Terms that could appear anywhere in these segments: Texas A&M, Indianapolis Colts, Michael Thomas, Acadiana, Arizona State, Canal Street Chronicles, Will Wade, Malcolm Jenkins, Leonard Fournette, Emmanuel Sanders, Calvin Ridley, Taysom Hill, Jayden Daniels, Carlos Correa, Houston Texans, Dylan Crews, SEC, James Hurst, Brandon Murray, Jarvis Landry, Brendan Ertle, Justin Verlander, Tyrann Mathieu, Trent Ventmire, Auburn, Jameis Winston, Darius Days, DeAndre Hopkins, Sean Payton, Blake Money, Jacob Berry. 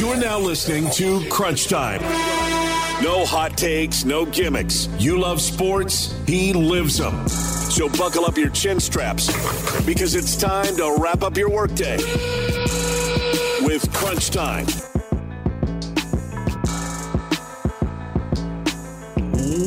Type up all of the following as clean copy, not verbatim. You're now listening to Crunch Time. No hot takes, no gimmicks. You love sports, he lives them. So buckle up your chin straps, because it's time to wrap up your workday with Crunch Time.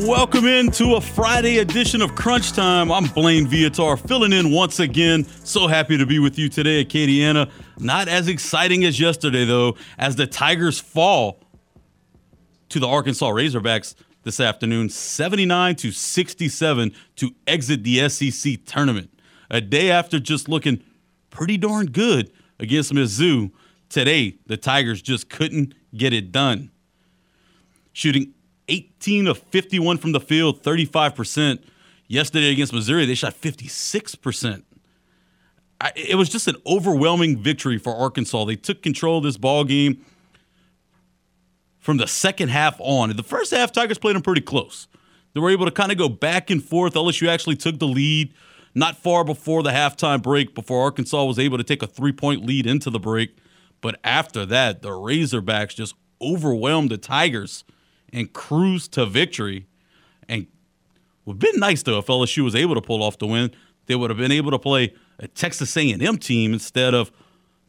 Welcome into a Friday edition of Crunch Time. I'm Blaine Viator, filling in once again. So happy to be with you today, Acadiana. Not as exciting as yesterday, though, as the Tigers fall to the Arkansas Razorbacks this afternoon, 79-67 to exit the SEC tournament. A day after just looking pretty darn good against Mizzou, today the Tigers just couldn't get it done. Shooting 18 of 51 from the field, 35%. Yesterday against Missouri, they shot 56%. It was just an overwhelming victory for Arkansas. They took control of this ball game from the second half on. In the first half, Tigers played them pretty close. They were able to kind of go back and forth. LSU actually took the lead not far before the halftime break, before Arkansas was able to take a three-point lead into the break. But after that, the Razorbacks just overwhelmed the Tigers and cruised to victory. And it would have been nice, though, if LSU was able to pull off the win. They would have been able to play a Texas A&M team instead of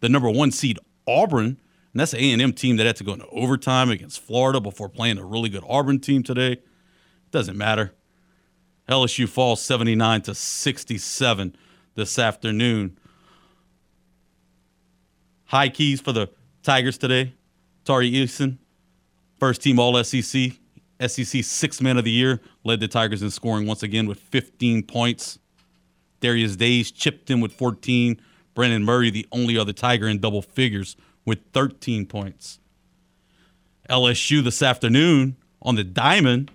the number one seed Auburn. And that's an A&M team that had to go into overtime against Florida before playing a really good Auburn team today. Doesn't matter. LSU falls 79-67 this afternoon. High keys for the Tigers today. Tari Eason, first team All-SEC, SEC Sixth Man of the Year, led the Tigers in scoring once again with 15 points. Darius Days chipped in with 14. Brandon Murray, the only other Tiger in double figures, with 13 points. LSU this afternoon on the diamond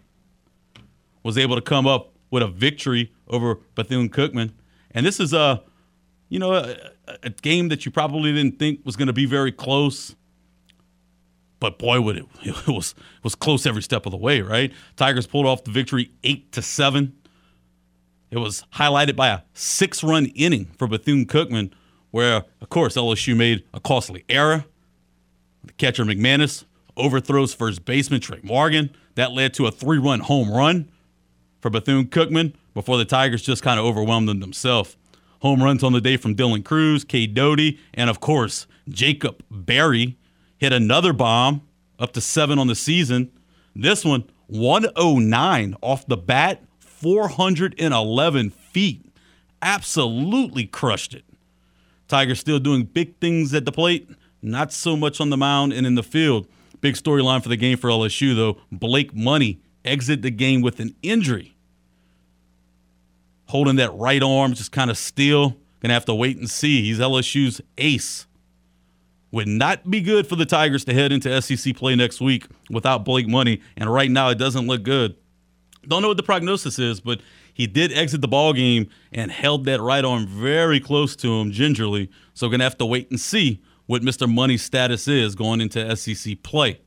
was able to come up with a victory over Bethune-Cookman. And this is a game that you probably didn't think was going to be very close. But boy, it was close every step of the way, right? Tigers pulled off the victory 8-7. It was highlighted by a 6-run inning for Bethune-Cookman, where, of course, LSU made a costly error. The catcher, McManus, overthrows first baseman Trey Morgan. That led to a 3-run home run for Bethune-Cookman before the Tigers just kind of overwhelmed them themselves. Home runs on the day from Dylan Crews, Cade Doughty, and, of course, Jacob Berry. Hit another bomb, up to 7 on the season. This one, 109 off the bat, 411 feet. Absolutely crushed it. Tigers still doing big things at the plate, not so much on the mound and in the field. Big storyline for the game for LSU, though. Blake Money exit the game with an injury. Holding that right arm, just kind of still. Going to have to wait and see. He's LSU's ace. Would not be good for the Tigers to head into SEC play next week without Blake Money, and right now it doesn't look good. Don't know what the prognosis is, but he did exit the ball game and held that right arm very close to him gingerly, so going to have to wait and see what Mr. Money's status is going into SEC play.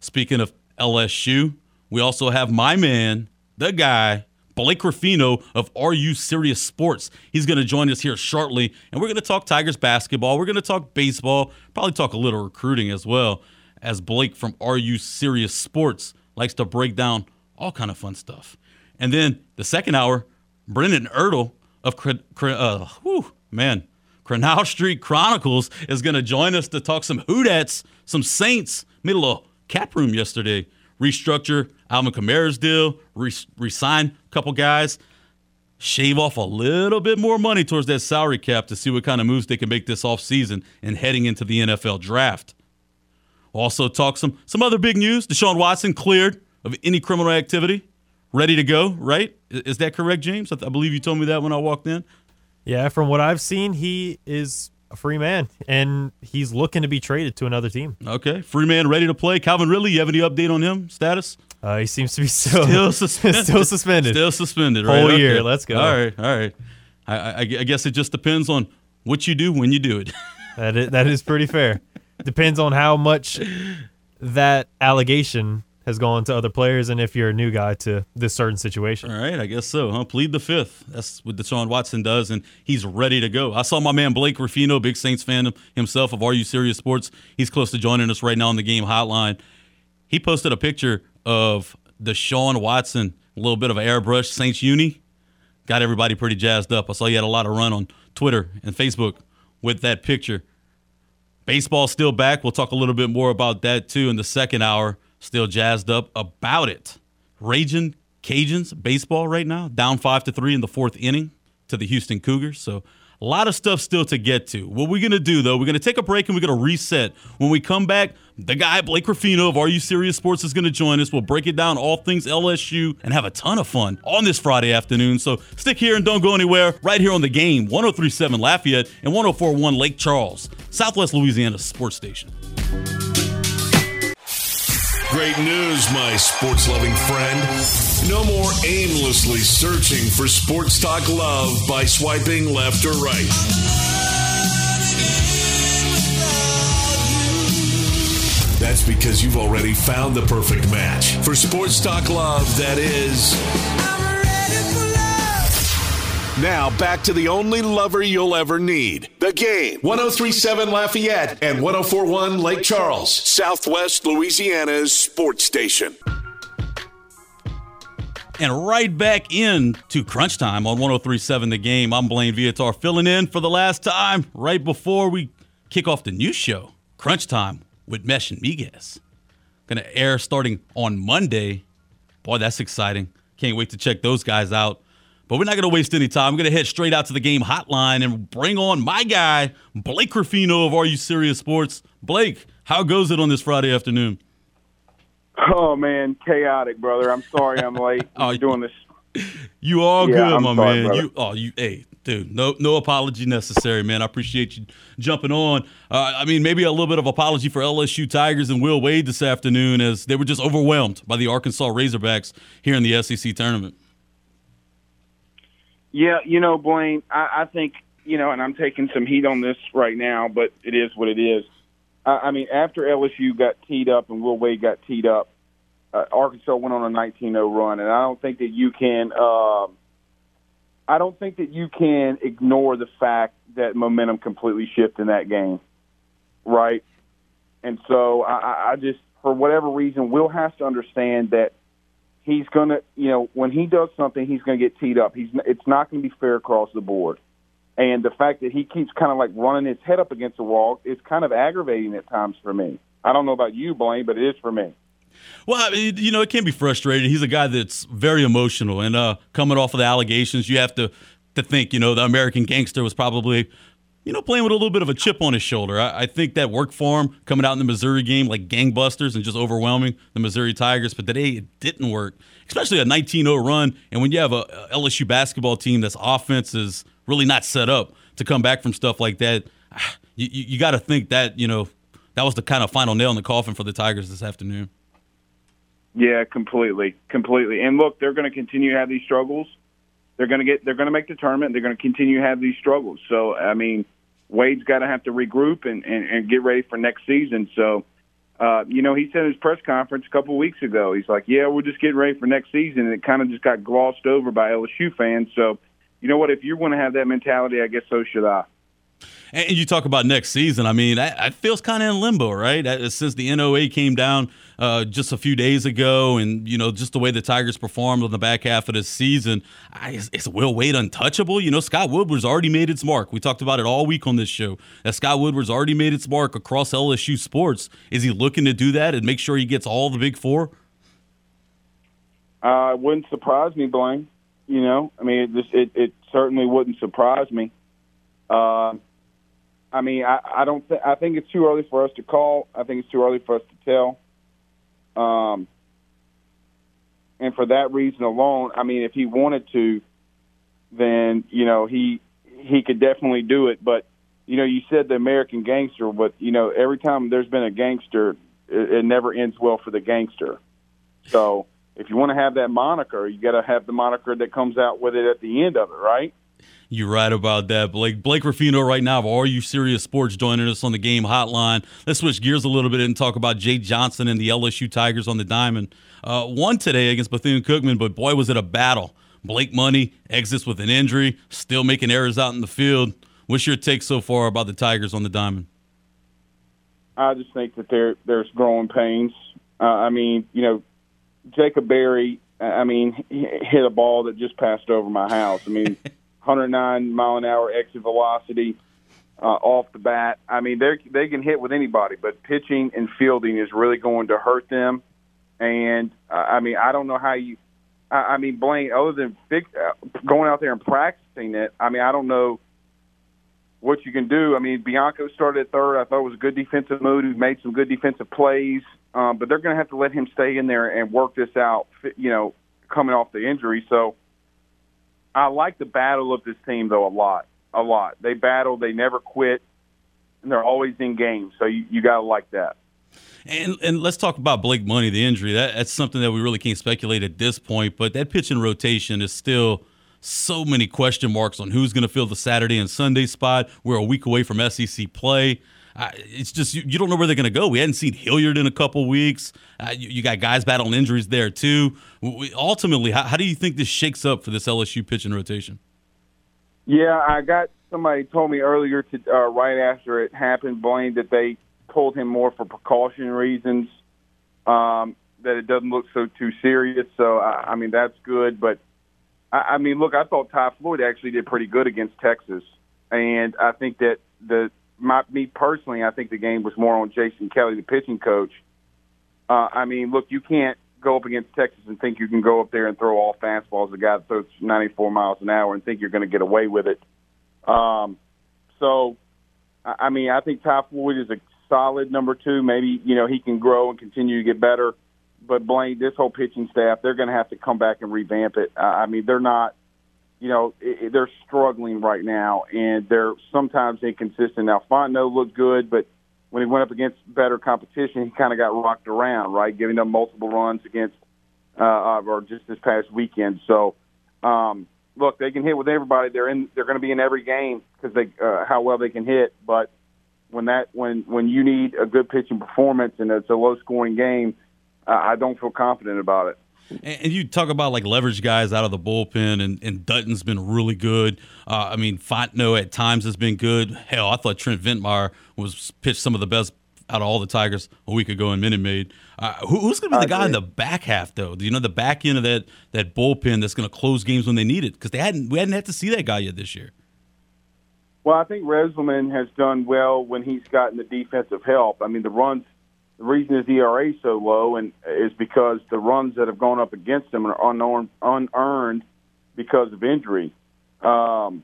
Speaking of LSU, we also have my man, the guy, Blake Rufino of RU Serious Sports. He's going to join us here shortly, and we're going to talk Tigers basketball. We're going to talk baseball, probably talk a little recruiting as well, as Blake from RU Serious Sports likes to break down all kind of fun stuff. And then the second hour, Brendan Ertle of Canal Street Chronicles is going to join us to talk some Hoodats, some Saints. Made a little cap room yesterday. Restructure Alvin Kamara's deal, resign a couple guys, shave off a little bit more money towards that salary cap to see what kind of moves they can make this offseason and heading into the NFL draft. We'll also talk some other big news. Deshaun Watson cleared of any criminal activity, ready to go, right? Is that correct, James? I believe you told me that when I walked in. Yeah, from what I've seen, he is a free man, and he's looking to be traded to another team. Okay, free man, ready to play. Calvin Ridley, you have any update on him? Status? He seems to be still suspended. Right? Whole year. Okay. Let's go. All right. I guess it just depends on what you do when you do it. That is pretty fair. Depends on how much that allegation has gone to other players, and if you're a new guy to this certain situation. All right, I guess so, huh? Plead the fifth. That's what Deshaun Watson does, and he's ready to go. I saw my man Blake Rufino, big Saints fan himself of RU Serious Sports. He's close to joining us right now on the game hotline. He posted a picture of Deshaun Watson, a little bit of an airbrush Saints uni. Got everybody pretty jazzed up. I saw you had a lot of run on Twitter and Facebook with that picture. Baseball's still back. We'll talk a little bit more about that, too, in the second hour. Still jazzed up about it. Raging Cajuns baseball right now, down 5-3 in the fourth inning to the Houston Cougars. So a lot of stuff still to get to. What we're going to do, though, we're going to take a break and we're going to reset. When we come back, the guy, Blake Rufino of Are You Serious Sports, is going to join us. We'll break it down, all things LSU, and have a ton of fun on this Friday afternoon. So stick here and don't go anywhere. Right here on The Game, 103.7 Lafayette and 104.1 Lake Charles, Southwest Louisiana Sports Station. Great news, my sports-loving friend. No more aimlessly searching for sports talk love by swiping left or right. That's because you've already found the perfect match for sports talk love that is... I'm ready for love. Now back to the only lover you'll ever need. The Game, 103.7 Lafayette and 104.1 Lake Charles, Southwest Louisiana's sports station. And right back in to Crunch Time on 103.7 The Game. I'm Blaine Viator filling in for the last time right before we kick off the new show, Crunch Time with Mesh and Miguez. Going to air starting on Monday. Boy, that's exciting. Can't wait to check those guys out. But we're not going to waste any time. We're going to head straight out to the game hotline and bring on my guy, Blake Rufino of Are You Serious Sports. Blake, how goes it on this Friday afternoon? Oh, man, chaotic, brother. I'm sorry I'm late. I'm doing this. You all good, I'm my sorry, man. Hey, dude, no apology necessary, man. I appreciate you jumping on. I mean, maybe a little bit of apology for LSU Tigers and Will Wade this afternoon as they were just overwhelmed by the Arkansas Razorbacks here in the SEC tournament. Yeah, you know, Blaine, I think, you know, and I'm taking some heat on this right now, but it is what it is. I mean, after LSU got teed up and Will Wade got teed up, Arkansas went on a 19-0 run, and I don't think that you can ignore the fact that momentum completely shifted in that game, right? And so I just, for whatever reason, Will has to understand that he's going to, you know, when he does something, he's going to get teed up. It's not going to be fair across the board. And the fact that he keeps kind of like running his head up against the wall is kind of aggravating at times for me. I don't know about you, Blaine, but it is for me. Well, you know, it can be frustrating. He's a guy that's very emotional. And coming off of the allegations, you have to think, you know, the American Gangster was probably, you know, playing with a little bit of a chip on his shoulder. I think that worked for him coming out in the Missouri game like gangbusters and just overwhelming the Missouri Tigers. But today it didn't work, especially a 19-0 run. And when you have a LSU basketball team that's offense is really not set up to come back from stuff like that, you got to think that, you know, that was the kind of final nail in the coffin for the Tigers this afternoon. Yeah, completely. And look, they're going to continue to have these struggles. They're going to make the tournament. They're going to continue to have these struggles. So, I mean, Wade's got to have to regroup and get ready for next season. So, you know, he said in his press conference a couple of weeks ago, he's like, yeah, we're just getting ready for next season. And it kind of just got glossed over by LSU fans. So, you know what, if you want to have that mentality, I guess so should I. And you talk about next season. I mean, it feels kind of in limbo, right? Since the NOA came down just a few days ago and, you know, just the way the Tigers performed on the back half of the season, is Will Wade untouchable? You know, Scott Woodward's already made its mark. We talked about it all week on this show, that Scott Woodward's already made its mark across LSU sports. Is he looking to do that and make sure he gets all the big four? It wouldn't surprise me, Blaine. You know, I mean, it certainly wouldn't surprise me. I mean, I think it's too early for us to call. I think it's too early for us to tell. And for that reason alone, I mean, if he wanted to, then, you know, he could definitely do it. But, you know, you said the American Gangster, but, you know, every time there's been a gangster, it never ends well for the gangster. So if you want to have that moniker, you got to have the moniker that comes out with it at the end of it, right? You're right about that, Blake. Blake Rufino right now of RU Serious Sports joining us on the Game Hotline. Let's switch gears a little bit and talk about Jay Johnson and the LSU Tigers on the diamond. Won today against Bethune-Cookman, but boy, was it a battle. Blake Money exits with an injury, still making errors out in the field. What's your take so far about the Tigers on the diamond? I just think that there's growing pains. Jacob Berry, hit a ball that just passed over my house. 109-mile-an-hour exit velocity off the bat. They can hit with anybody, but pitching and fielding is really going to hurt them. And, I don't know how you – Blaine, other than going out there and practicing it, I don't know what you can do. Bianco started at third. I thought it was a good defensive move. He made some good defensive plays. But they're going to have to let him stay in there and work this out, coming off the injury. So I like the battle of this team, though, a lot. They battle. They never quit. And they're always in games. So you got to like that. And let's talk about Blake Money, the injury. That's something that we really can't speculate at this point. But that pitching rotation is still so many question marks on who's going to fill the Saturday and Sunday spot. We're a week away from SEC play. It's just you don't know where they're going to go. We hadn't seen Hilliard in a couple weeks. You got guys battling injuries there, too. Ultimately, how do you think this shakes up for this LSU pitching rotation? Yeah, I got somebody told me earlier right after it happened, Blaine, that they pulled him more for precaution reasons, that it doesn't look too serious. So, that's good. But, look, I thought Ty Floyd actually did pretty good against Texas. And I think that me personally, I think the game was more on Jason Kelly, the pitching coach. Look, you can't go up against Texas and think you can go up there and throw all fastballs. The guy that throws 94 miles an hour and think you're going to get away with it. I think Ty Floyd is a solid number two. Maybe, he can grow and continue to get better. But, Blaine, this whole pitching staff, they're going to have to come back and revamp it. They're not – they're struggling right now, and they're sometimes inconsistent. Now, Fontenot looked good, but when he went up against better competition, he kind of got rocked around, right, giving up multiple runs against or just this past weekend. So, look, they can hit with everybody. They're going to be in every game because how well they can hit. But when you need a good pitching performance and it's a low-scoring game, I don't feel confident about it. And you talk about, leverage guys out of the bullpen, and Dutton's been really good. Fontenot at times has been good. Hell, I thought Trent Ventmire pitched some of the best out of all the Tigers a week ago in Minute Maid. Who's going to be the guy in the back half, though? The back end of that bullpen that's going to close games when they need it? Because we hadn't had to see that guy yet this year. Well, I think Resleman has done well when he's gotten the defensive help. The reason his ERA is so low is because the runs that have gone up against him are unearned because of injury. Injury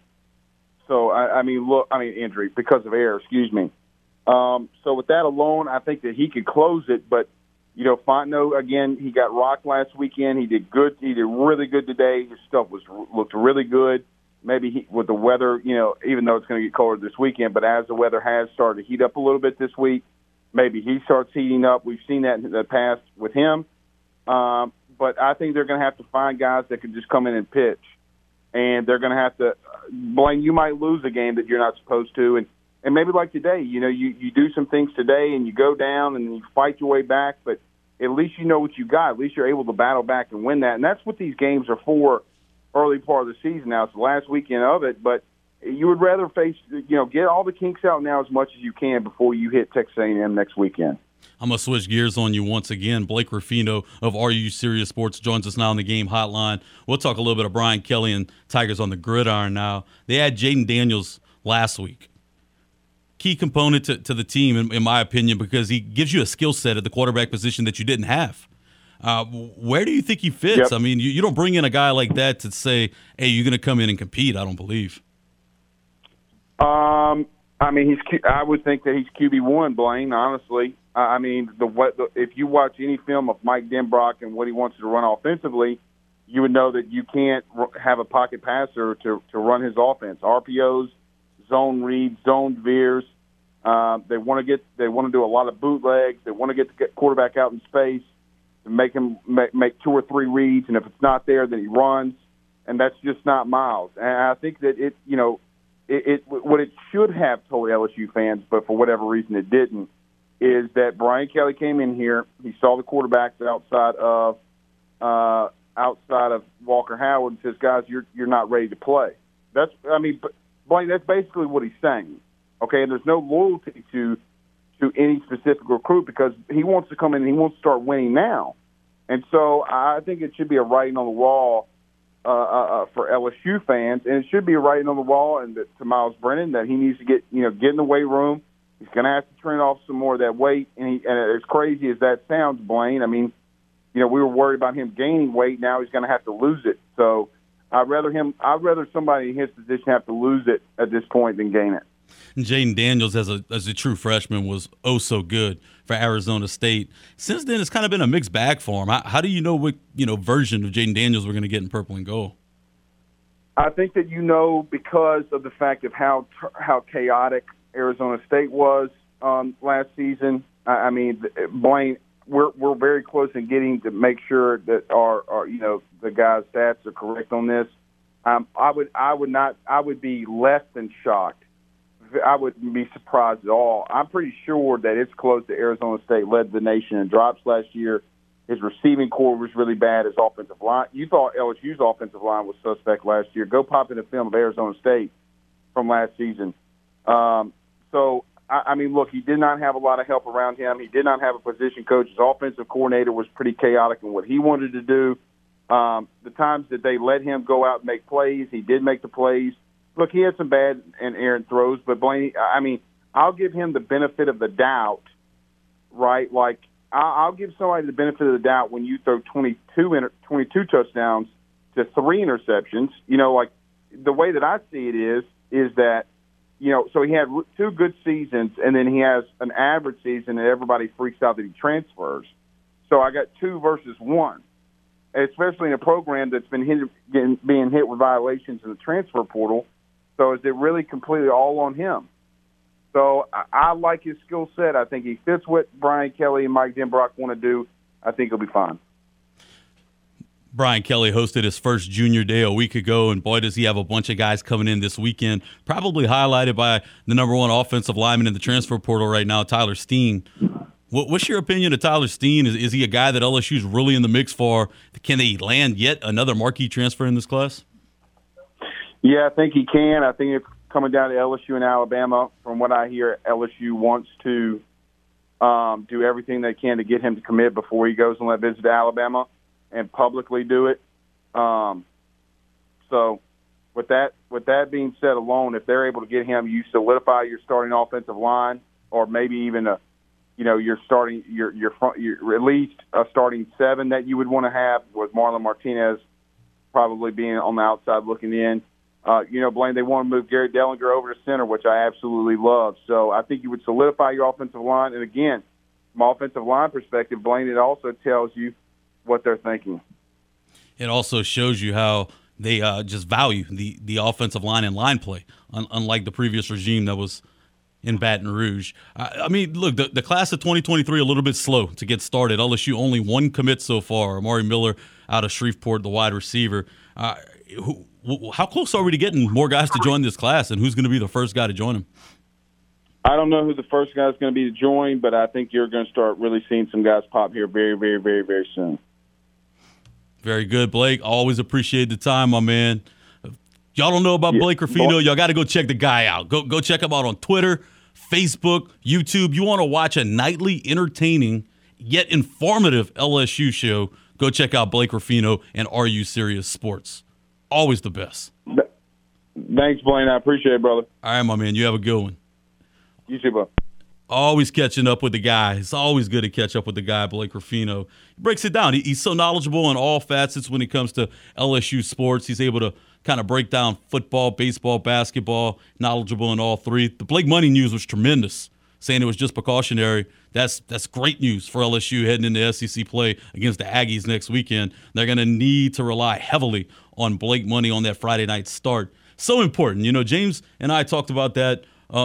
because of error, excuse me. So with that alone, I think that he could close it. But, Fontenot, again, he got rocked last weekend. He did good. He did really good today. His stuff looked really good. Maybe with the weather, even though it's going to get colder this weekend, but as the weather has started to heat up a little bit this week, maybe he starts heating up. We've seen that in the past with him. But I think they're going to have to find guys that can just come in and pitch. And they're going to have to – Blaine, you might lose a game that you're not supposed to. And maybe like today, you do some things today and you go down and you fight your way back. But at least you know what you got. At least you're able to battle back and win that. And that's what these games are for early part of the season now. It's the last weekend of it. But you would rather face, get all the kinks out now as much as you can before you hit Texas A&M next weekend. I'm going to switch gears on you once again. Blake Rufino of RU Serious Sports joins us now on the Game Hotline. We'll talk a little bit of Brian Kelly and Tigers on the gridiron now. They had Jayden Daniels last week. Key component to the team, in my opinion, because he gives you a skill set at the quarterback position that you didn't have. Where do you think he fits? Yep. You don't bring in a guy like that to say, hey, you're going to come in and compete, I don't believe. I would think that he's QB1, Blaine, honestly. If you watch any film of Mike Denbrock and what he wants to run offensively, you would know that you can't have a pocket passer to run his offense. RPOs, zone reads, zone veers. They want to do a lot of bootlegs. They want to get the quarterback out in space to make him make two or three reads, and if it's not there, then he runs. and that's just not Miles. And I think that it, you know, what it should have told LSU fans, but for whatever reason it didn't, is that Brian Kelly came in here, he saw the quarterbacks outside of Walker Howard, and says, "Guys, you're not ready to play." That's, I mean, Blaine, that's basically what he's saying. Okay, and there's no loyalty to any specific recruit because he wants to come in and he wants to start winning now. And so I think it should be a writing on the wall for LSU fans, and it should be a writing on the wall and to Miles Brennan that he needs to get in the weight room. He's going to have to turn off some more of that weight. And as crazy as that sounds, Blaine, I mean, you know, we were worried about him gaining weight. Now he's going to have to lose it. So I'd rather somebody in his position have to lose it at this point than gain it. And Jayden Daniels, as a true freshman, was oh so good for Arizona State. Since then, it's kind of been a mixed bag for him. How do you know what version of Jayden Daniels we're going to get in purple and gold? I think that because of the fact of how chaotic Arizona State was last season. I mean, Blaine, we're very close in getting to make sure that our the guys' stats are correct on this. I would be less than shocked. I wouldn't be surprised at all. I'm pretty sure that it's close to Arizona State led the nation in drops last year. His receiving core was really bad. His offensive line. You thought LSU's offensive line was suspect last year. Go pop in a film of Arizona State from last season. So, he did not have a lot of help around him. He did not have a position coach. His offensive coordinator was pretty chaotic in what he wanted to do. The times that they let him go out and make plays, he did make the plays. Look, he had some bad and errant throws, but Blaine, I mean, I'll give him the benefit of the doubt, right? Like, I'll give somebody the benefit of the doubt when you throw 22 touchdowns to 3 interceptions. You know, like, the way that I see it is that, so he had 2 good seasons, and then he has an average season, and everybody freaks out that he transfers. So I got 2 versus 1. Especially in a program that's been being hit with violations in the transfer portal. So is it really completely all on him? So I like his skill set. I think he fits what Brian Kelly and Mike Denbrock want to do. I think he'll be fine. Brian Kelly hosted his first Junior Day a week ago, and boy, does he have a bunch of guys coming in this weekend, probably highlighted by the number 1 offensive lineman in the transfer portal right now, Tyler Steen. What's your opinion of Tyler Steen? Is he a guy that LSU's really in the mix for? Can they land yet another marquee transfer in this class? Yeah, I think he can. I think it's coming down to LSU and Alabama. From what I hear, LSU wants to do everything they can to get him to commit before he goes on that visit to Alabama and publicly do it. So with that being said alone, if they're able to get him, you solidify your starting offensive line or maybe even a you're starting your at least a starting 7 that you would want to have with Marlon Martinez probably being on the outside looking in. Blaine, they want to move Gary Dellinger over to center, which I absolutely love. So I think you would solidify your offensive line. And again, from an offensive line perspective, Blaine, it also tells you what they're thinking. It also shows you how they just value the offensive line and line play, unlike the previous regime that was in Baton Rouge. I mean, look, the class of 2023, a little bit slow to get started. LSU only 1 commit so far. Amari Miller out of Shreveport, the wide receiver. How close are we to getting more guys to join this class, and who's going to be the first guy to join them? I don't know who the first guy is going to be to join, but I think you're going to start really seeing some guys pop here very, very, very, very soon. Very good, Blake. Always appreciate the time, my man. Y'all don't know about Blake Rufino, y'all got to go check the guy out. Go check him out on Twitter, Facebook, YouTube. You want to watch a nightly entertaining yet informative LSU show, go check out Blake Rufino and RU Serious Sports. Always the best. Thanks, Blaine. I appreciate it, brother. All right, my man. You have a good one. You too, bro. Always catching up with the guy. It's always good to catch up with the guy, Blake Rufino. He breaks it down. He's so knowledgeable in all facets when it comes to LSU sports. He's able to kind of break down football, baseball, basketball, knowledgeable in all 3. The Blake Money news was tremendous, saying it was just precautionary. That's great news for LSU heading into SEC play against the Aggies next weekend. They're going to need to rely heavily on Blake Money on that Friday night start. So important. James and I talked about that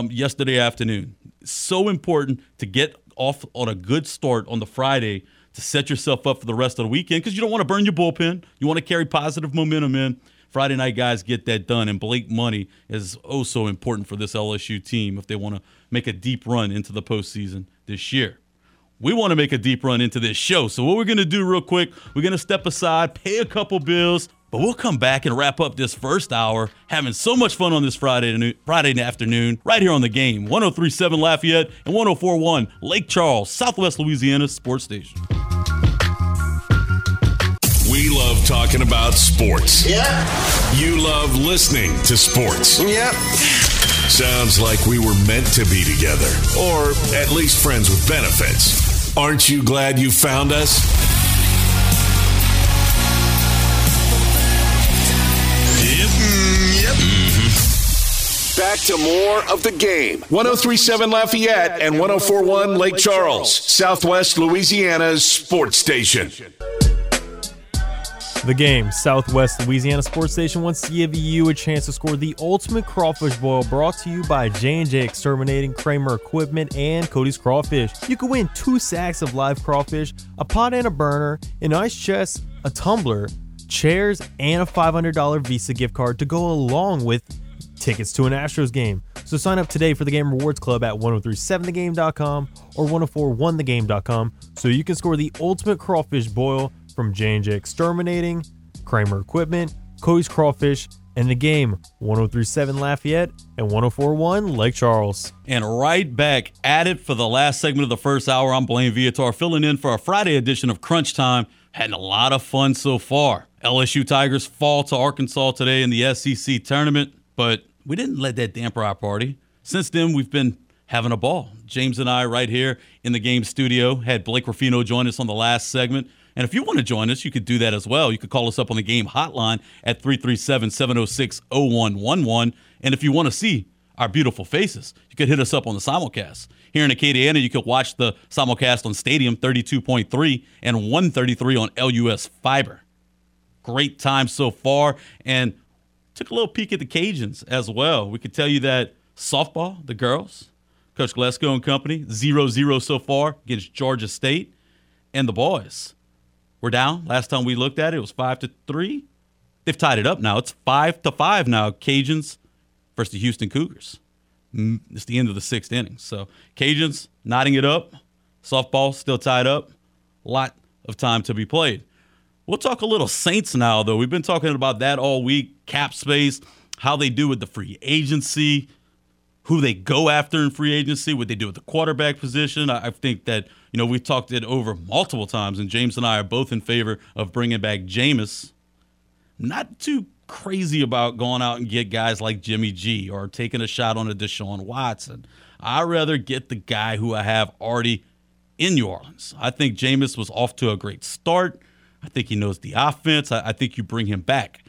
yesterday afternoon. So important to get off on a good start on the Friday to set yourself up for the rest of the weekend because you don't want to burn your bullpen. You want to carry positive momentum in. Friday night guys get that done, and Blake Money is oh so important for this LSU team if they want to make a deep run into the postseason this year. We want to make a deep run into this show, so what we're going to do real quick, we're going to step aside, pay a couple bills, but we'll come back and wrap up this first hour, having so much fun on this Friday afternoon, right here on The Game, 103.7 Lafayette and 104.1 Lake Charles, Southwest Louisiana Sports Station. We love talking about sports. Yeah. You love listening to sports. Yep. Sounds like we were meant to be together, or at least friends with benefits. Aren't you glad you found us? Back to more of The Game. 103.7 Lafayette and 104.1 Lake Charles, Southwest Louisiana's sports station. The Game, Southwest Louisiana Sports Station, wants to give you a chance to score the ultimate crawfish boil, brought to you by J&J Exterminating, Kramer Equipment, and Cody's Crawfish. You can win 2 sacks of live crawfish, a pot and a burner, an ice chest, a tumbler, chairs, and a $500 Visa gift card to go along with tickets to an Astros game. So sign up today for The Game Rewards Club at 1037thegame.com or 1041thegame.com so you can score the ultimate crawfish boil from J&J Exterminating, Kramer Equipment, Cody's Crawfish, and The Game, 103.7 Lafayette and 104.1 Lake Charles. And right back at it for the last segment of the first hour. I'm Blaine Viator, filling in for a Friday edition of Crunch Time. Had a lot of fun so far. LSU Tigers fall to Arkansas today in the SEC tournament, but we didn't let that damper our party. Since then, we've been having a ball. James and I right here in The Game studio had Blake Rufino join us on the last segment. And if you want to join us, you could do that as well. You could call us up on The Game hotline at 337-706-0111. And if you want to see our beautiful faces, you could hit us up on the simulcast. Here in Acadiana, you could watch the simulcast on Stadium 32.3 and 133 on LUS Fiber. Great time so far. And took a little peek at the Cajuns as well. We could tell you that softball, the girls, Coach Glasgow and company, 0-0 so far against Georgia State. And the boys, we're down. Last time we looked at it, it was 5-3. They've tied it up now. It's 5-5 now. Cajuns versus the Houston Cougars. It's the end of the sixth inning. So Cajuns knotting it up. Softball still tied up. A lot of time to be played. We'll talk a little Saints now, though. We've been talking about that all week. Cap space, how they do with the free agency, who they go after in free agency, what they do with the quarterback position. I think that, you know, we've talked it over multiple times, and James and I are both in favor of bringing back Jameis. Not too crazy about going out and get guys like Jimmy G or taking a shot on a Deshaun Watson. I'd rather get the guy who I have already in New Orleans. I think Jameis was off to a great start. I think he knows the offense. I think you bring him back.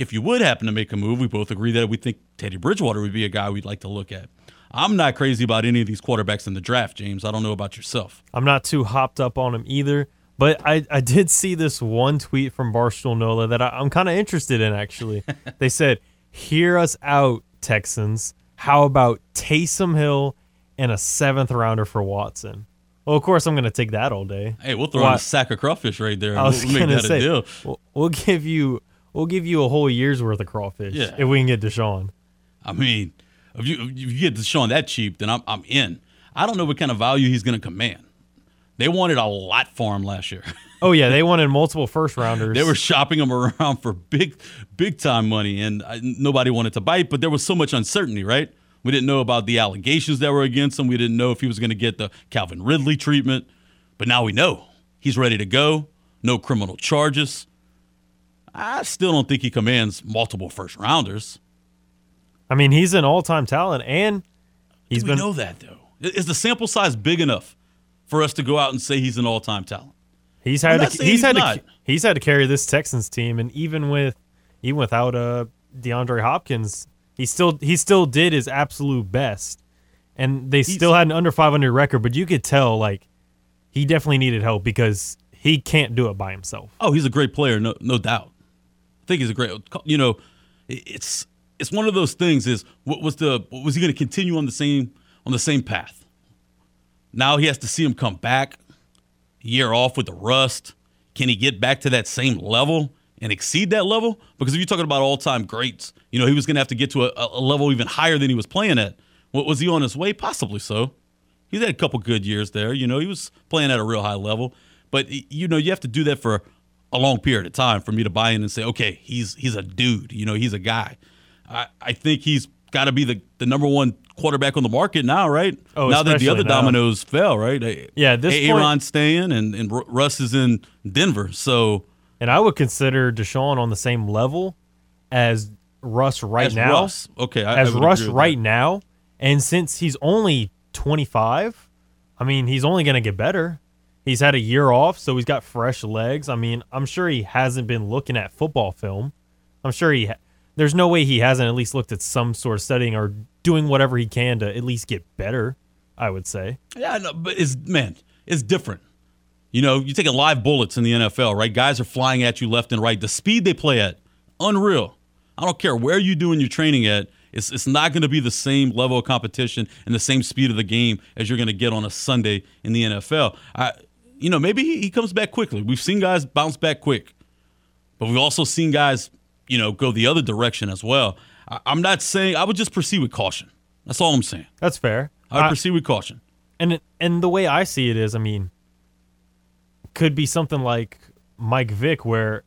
If you would happen to make a move, we both agree that we think Teddy Bridgewater would be a guy we'd like to look at. I'm not crazy about any of these quarterbacks in the draft, James. I don't know about yourself. I'm not too hopped up on him either, but I did see this one tweet from Barstool Nola that I'm kind of interested in, actually. They said, hear us out, Texans. How about Taysom Hill and a 7th rounder for Watson? Well, of course, I'm going to take that all day. Hey, we'll throw in a sack of crawfish right there. I was going to say, a deal. We'll give you... We'll give you a whole year's worth of crawfish if we can get Deshaun. I mean, if you get Deshaun that cheap, then I'm in. I don't know what kind of value he's going to command. They wanted a lot for him last year. Oh, yeah, they wanted multiple first-rounders. They were shopping him around for big-time money, and nobody wanted to bite, but there was so much uncertainty, right? We didn't know about the allegations that were against him. We didn't know if he was going to get the Calvin Ridley treatment, but now we know. He's ready to go, no criminal charges. I still don't think he commands multiple first-rounders. I mean, he's an all-time talent, and he's been... We know that, though. Is the sample size big enough for us to go out and say he's an all-time talent? He's had to carry this Texans team, and even without DeAndre Hopkins, he still did his absolute best, and he still had an under 500 record. But you could tell, like, he definitely needed help because he can't do it by himself. Oh, he's a great player, no doubt. I think he's a great, you know, it's one of those things is was he going to continue on the same path? Now he has to see him come back, year off with the rust. Can he get back to that same level and exceed that level, because if you're talking about all-time greats, you know, he was going to have to get to a level even higher than he was playing at. Was he on his way? Possibly so. He's had a couple good years there. You know, he was playing at a real high level. But, you know, you have to do that for a long period of time for me to buy in and say, okay, he's a dude. You know, he's a guy. I think he's got to be the number one quarterback on the market now, right? Oh, now that the other dominoes fell, right? Yeah, at this point, Aaron's staying and Russ is in Denver. So, and I would consider Deshaun on the same level as Russ right now. Okay, as Russ right now, and since he's only 25, I mean, he's only going to get better. He's had a year off, so he's got fresh legs. I mean, I'm sure he hasn't been looking at football film. I'm sure there's no way he hasn't at least looked at some sort of studying or doing whatever he can to at least get better, I would say. Yeah, no, but it's different. You know, you're taking live bullets in the NFL, right? Guys are flying at you left and right. The speed they play at, unreal. I don't care where you're doing your training at. It's not going to be the same level of competition and the same speed of the game as you're going to get on a Sunday in the NFL. You know, maybe he comes back quickly. We've seen guys bounce back quick, but we've also seen guys, you know, go the other direction as well. I'm not saying – I would just proceed with caution. That's all I'm saying. That's fair. I would proceed with caution. And the way I see it is, I mean, could be something like Mike Vick where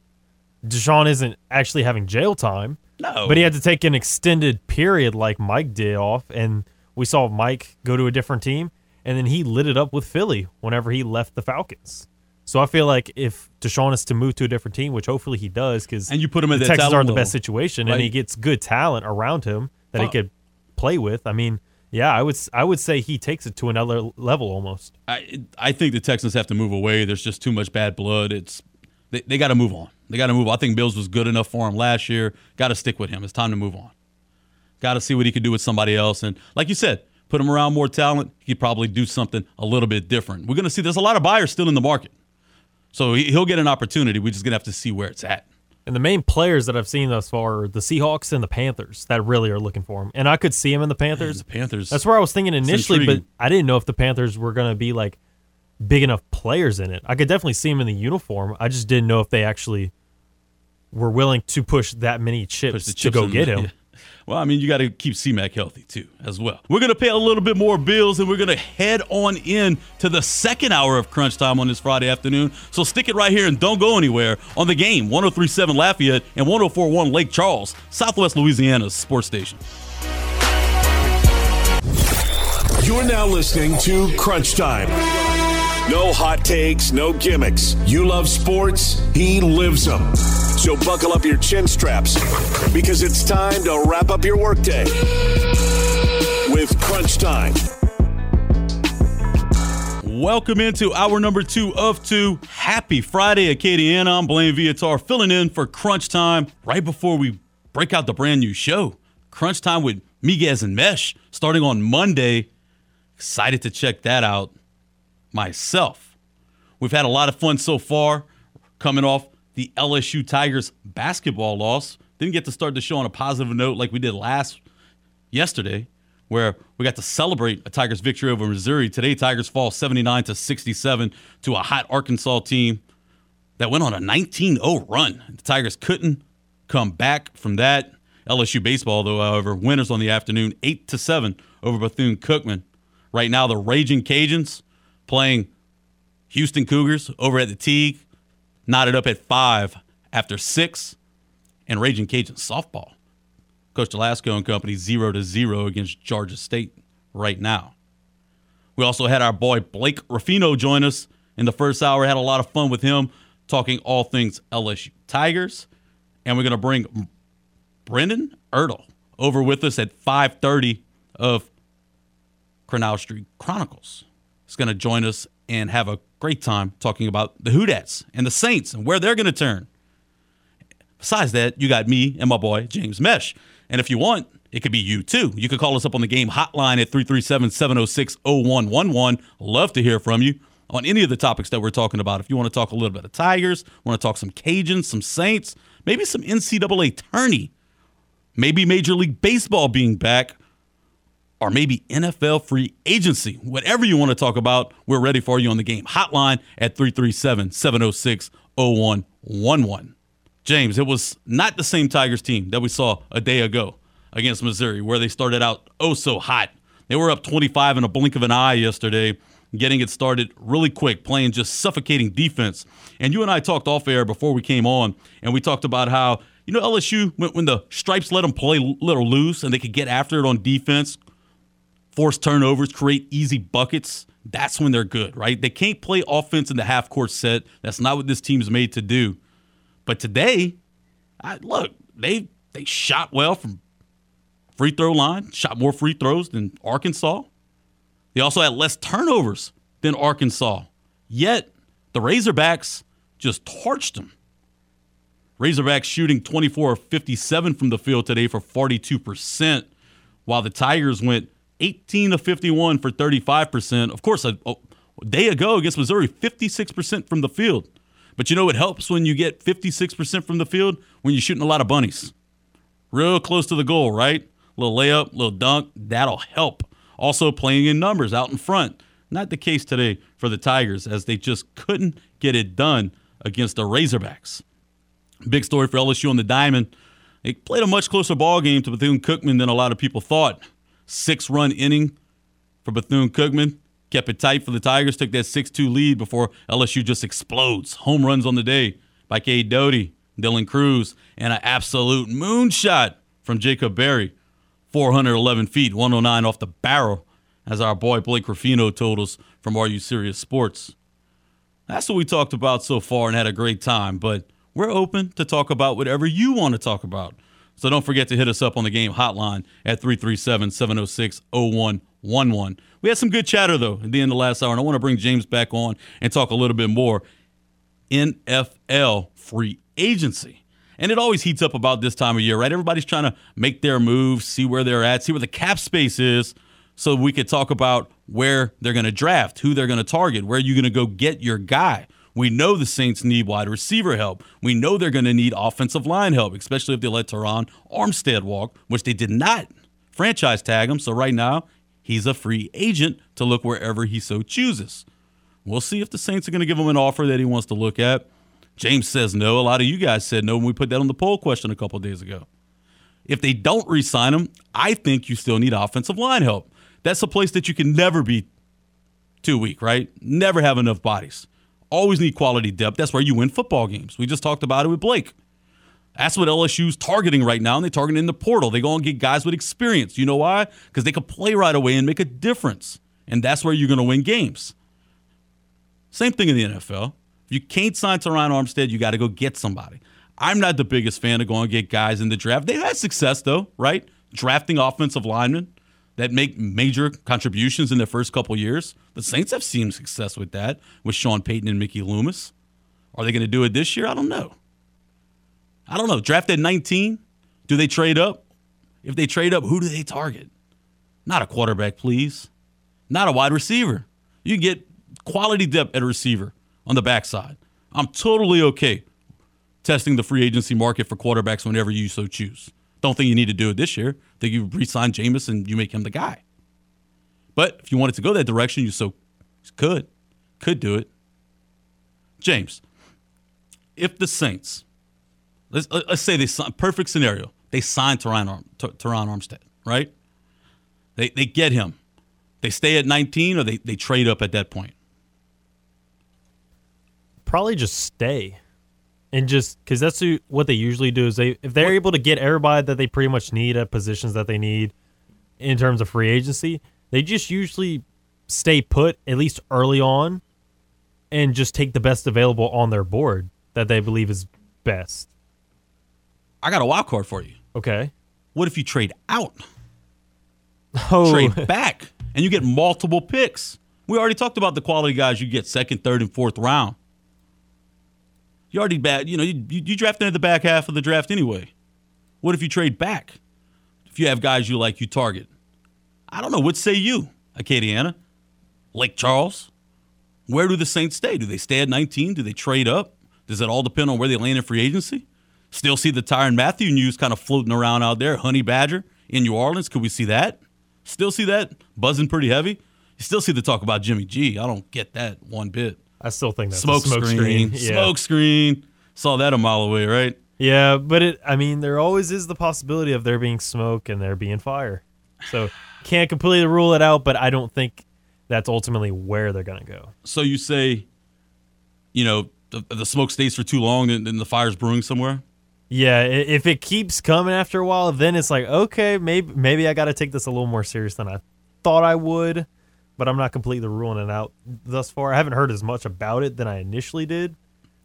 Deshaun isn't actually having jail time. No. But he had to take an extended period like Mike did off, and we saw Mike go to a different team. And then he lit it up with Philly whenever he left the Falcons. So I feel like if Deshaun is to move to a different team, which hopefully he does, because the Texans are in the best situation, right? And he gets good talent around him that he could play with. I mean, yeah, I would say he takes it to another level almost. I think the Texans have to move away. There's just too much bad blood. They got to move on. They got to move on. I think Bills was good enough for him last year. Got to stick with him. It's time to move on. Got to see what he could do with somebody else. And like you said, put him around more talent, he'd probably do something a little bit different. We're going to see there's a lot of buyers still in the market. So he'll get an opportunity. We're just going to have to see where it's at. And the main players that I've seen thus far are the Seahawks and the Panthers that really are looking for him. And I could see him in the Panthers. That's where I was thinking initially, but I didn't know if the Panthers were going to be like big enough players in it. I could definitely see him in the uniform. I just didn't know if they actually were willing to push that many chips to go get him. Yeah. Well, I mean, you got to keep C-Mac healthy, too, as well. We're going to pay a little bit more bills, and we're going to head on in to the second hour of Crunch Time on this Friday afternoon. So stick it right here and don't go anywhere on The Game, 103.7 Lafayette and 104.1 Lake Charles, Southwest Louisiana's sports station. You're now listening to Crunch Time. No hot takes, no gimmicks. You love sports, he lives them. So buckle up your chin straps, because it's time to wrap up your workday with Crunch Time. Welcome into hour number 2 of 2. Happy Friday, Acadiana. I'm Blaine Viator, filling in for Crunch Time right before we break out the brand new show, Crunch Time with Miguez and Mesh, starting on Monday. Excited to check that out myself. We've had a lot of fun so far, coming off the LSU Tigers basketball loss. Didn't get to start the show on a positive note like we did yesterday, where we got to celebrate a Tigers victory over Missouri. Today, Tigers fall 79-67 to a hot Arkansas team that went on a 19-0 run. The Tigers couldn't come back from that. LSU baseball, though, however, winners on the afternoon, 8-7 over Bethune-Cookman. Right now, the Raging Cajuns playing Houston Cougars over at the Teague, knotted up at 5 after 6, and Raging Cajun softball, Coach Delasco and company, 0-0 against Georgia State right now. We also had our boy Blake Rufino join us in the first hour. Had a lot of fun with him talking all things LSU Tigers, and we're going to bring Brendan Ertle over with us at 5:30 of Canal Street Chronicles. He's going to join us and have a great time talking about the Hootats and the Saints and where they're going to turn. Besides that, you got me and my boy, James Mesh. And if you want, it could be you too. You could call us up on the Game hotline at 337-706-0111. Love to hear from you on any of the topics that we're talking about. If you want to talk a little bit of Tigers, want to talk some Cajuns, some Saints, maybe some NCAA tourney, maybe Major League Baseball being back, or maybe NFL free agency. Whatever you want to talk about, we're ready for you on the Game hotline at 337-706-0111. James, it was not the same Tigers team that we saw a day ago against Missouri, where they started out oh so hot. They were up 25 in a blink of an eye yesterday, getting it started really quick, playing just suffocating defense. And you and I talked off air before we came on, and we talked about how, you know, LSU, when the stripes let them play a little loose and they could get after it on defense, force turnovers, create easy buckets, that's when they're good, right? They can't play offense in the half-court set. That's not what this team's made to do. But today, they shot well from free throw line, shot more free throws than Arkansas. They also had less turnovers than Arkansas. Yet, the Razorbacks just torched them. Razorbacks shooting 24 of 57 from the field today for 42%, while the Tigers went 18 of 51 for 35%. Of course, a day ago against Missouri, 56% from the field. But you know it helps when you get 56% from the field when you're shooting a lot of bunnies. Real close to the goal, right? Little layup, little dunk, that'll help. Also playing in numbers out in front. Not the case today for the Tigers, as they just couldn't get it done against the Razorbacks. Big story for LSU on the diamond. They played a much closer ball game to Bethune-Cookman than a lot of people thought. 6-run inning for Bethune-Cookman. Kept it tight for the Tigers. Took that 6-2 lead before LSU just explodes. Home runs on the day by Cade Doughty, Dylan Crews, and an absolute moonshot from Jacob Berry. 411 feet, 109 off the barrel, as our boy Blake Rufino told us from RU Serious Sports. That's what we talked about so far and had a great time, but we're open to talk about whatever you want to talk about. So don't forget to hit us up on the game hotline at 337-706-0111. We had some good chatter, though, at the end of last hour, and I want to bring James back on and talk a little bit more. NFL free agency. And it always heats up about this time of year, right? Everybody's trying to make their moves, see where they're at, see where the cap space is, so we could talk about where they're going to draft, who they're going to target, where you're going to go get your guy. We know the Saints need wide receiver help. We know they're going to need offensive line help, especially if they let Teron Armstead walk, which they did not franchise tag him. So right now, he's a free agent to look wherever he so chooses. We'll see if the Saints are going to give him an offer that he wants to look at. James says no. A lot of you guys said no when we put that on the poll question a couple of days ago. If they don't re-sign him, I think you still need offensive line help. That's a place that you can never be too weak, right? Never have enough bodies. Always need quality depth. That's where you win football games. We just talked about it with Blake. That's what LSU's targeting right now, and they target in the portal. They go and get guys with experience. You know why? Because they can play right away and make a difference, and that's where you're going to win games. Same thing in the NFL. If you can't sign Teron Armstead, you got to go get somebody. I'm not the biggest fan of going and get guys in the draft. They've had success, though, right? Drafting offensive linemen that make major contributions in their first couple years. The Saints have seen success with that, with Sean Payton and Mickey Loomis. Are they going to do it this year? I don't know. Draft at 19? Do they trade up? If they trade up, who do they target? Not a quarterback, please. Not a wide receiver. You can get quality depth at a receiver on the backside. I'm totally okay testing the free agency market for quarterbacks whenever you so choose. Don't think you need to do it this year. Think you re-sign Jameis and you make him the guy. But if you wanted to go that direction, you so could do it. James, if the Saints, let's say they sign, perfect scenario, they sign Teron Armstead, right? They get him. They stay at 19 or they trade up at that point? Probably just stay, and just because that's what they usually do is if they're able to get everybody that they pretty much need at positions that they need in terms of free agency, they just usually stay put at least early on and just take the best available on their board that they believe is best. I got a wild card for you. Okay. What if you trade out? Oh. Trade back, and you get multiple picks. We already talked about the quality guys you get second, third, and fourth round. You already bad, you know, you draft in at the back half of the draft anyway. What if you trade back? If you have guys you like, you target. I don't know. What say you, Acadiana? Lake Charles? Where do the Saints stay? Do they stay at 19? Do they trade up? Does it all depend on where they land in free agency? Still see the Tyrann Mathieu news kind of floating around out there. Honey Badger in New Orleans. Could we see that? Still see that buzzing pretty heavy. You still see the talk about Jimmy G. I don't get that one bit. I still think that's a smoke screen. Yeah. Saw that a mile away, right? Yeah, but there always is the possibility of there being smoke and there being fire. So can't completely rule it out, but I don't think that's ultimately where they're going to go. So you say, the smoke stays for too long and then the fire's brewing somewhere? Yeah, if it keeps coming after a while, then it's like, okay, maybe I got to take this a little more serious than I thought I would, but I'm not completely ruling it out thus far. I haven't heard as much about it than I initially did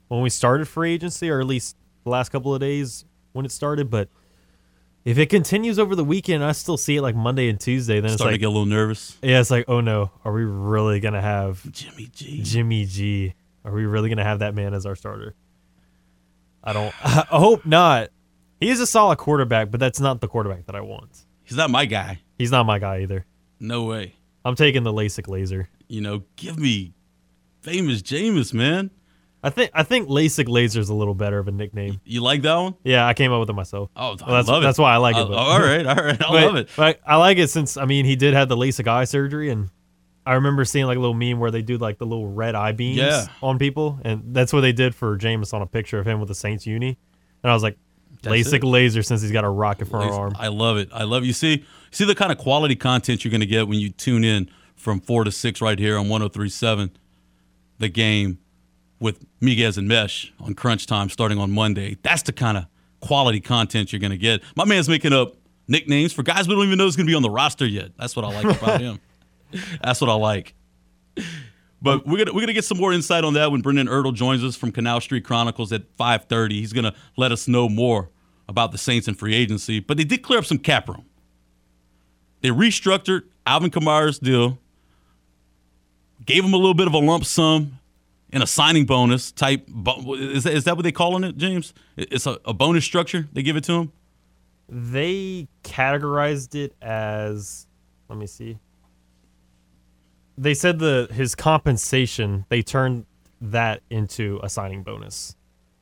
when we started free agency, or at least the last couple of days when it started, but if it continues over the weekend, I still see it like Monday and Tuesday. Then it's starting to get a little nervous. Yeah, it's like, oh no, are we really going to have Jimmy G? Are we really going to have that man as our starter? I hope not. He is a solid quarterback, but that's not the quarterback that I want. He's not my guy. He's not my guy either. No way. I'm taking the LASIK laser. Give me famous Jameis, man. I think LASIK laser is a little better of a nickname. You like that one? Yeah, I came up with it myself. Oh, I love it. That's why I like it. All right. I love it. I like it since, he did have the LASIK eye surgery, and I remember seeing like a little meme where they do like the little red eye beams on people, and that's what they did for Jameis on a picture of him with the Saints uni. And I was like, LASIK laser since he's got a rocket for an arm. I love it. I love it. You see the kind of quality content you're going to get when you tune in from 4 to 6 right here on 103.7, The Game, with Miguez and Mesh on Crunch Time starting on Monday. That's the kind of quality content you're going to get. My man's making up nicknames for guys we don't even know is going to be on the roster yet. That's what I like about him. That's what I like. But we're gonna get some more insight on that when Brendan Ertle joins us from Canal Street Chronicles at 5:30. He's going to let us know more about the Saints and free agency. But they did clear up some cap room. They restructured Alvin Kamara's deal, gave him a little bit of a lump sum, and a signing bonus type. Is that what they're calling it, James? It's a bonus structure they give it to him? They categorized it as, let me see. They said his compensation, they turned that into a signing bonus,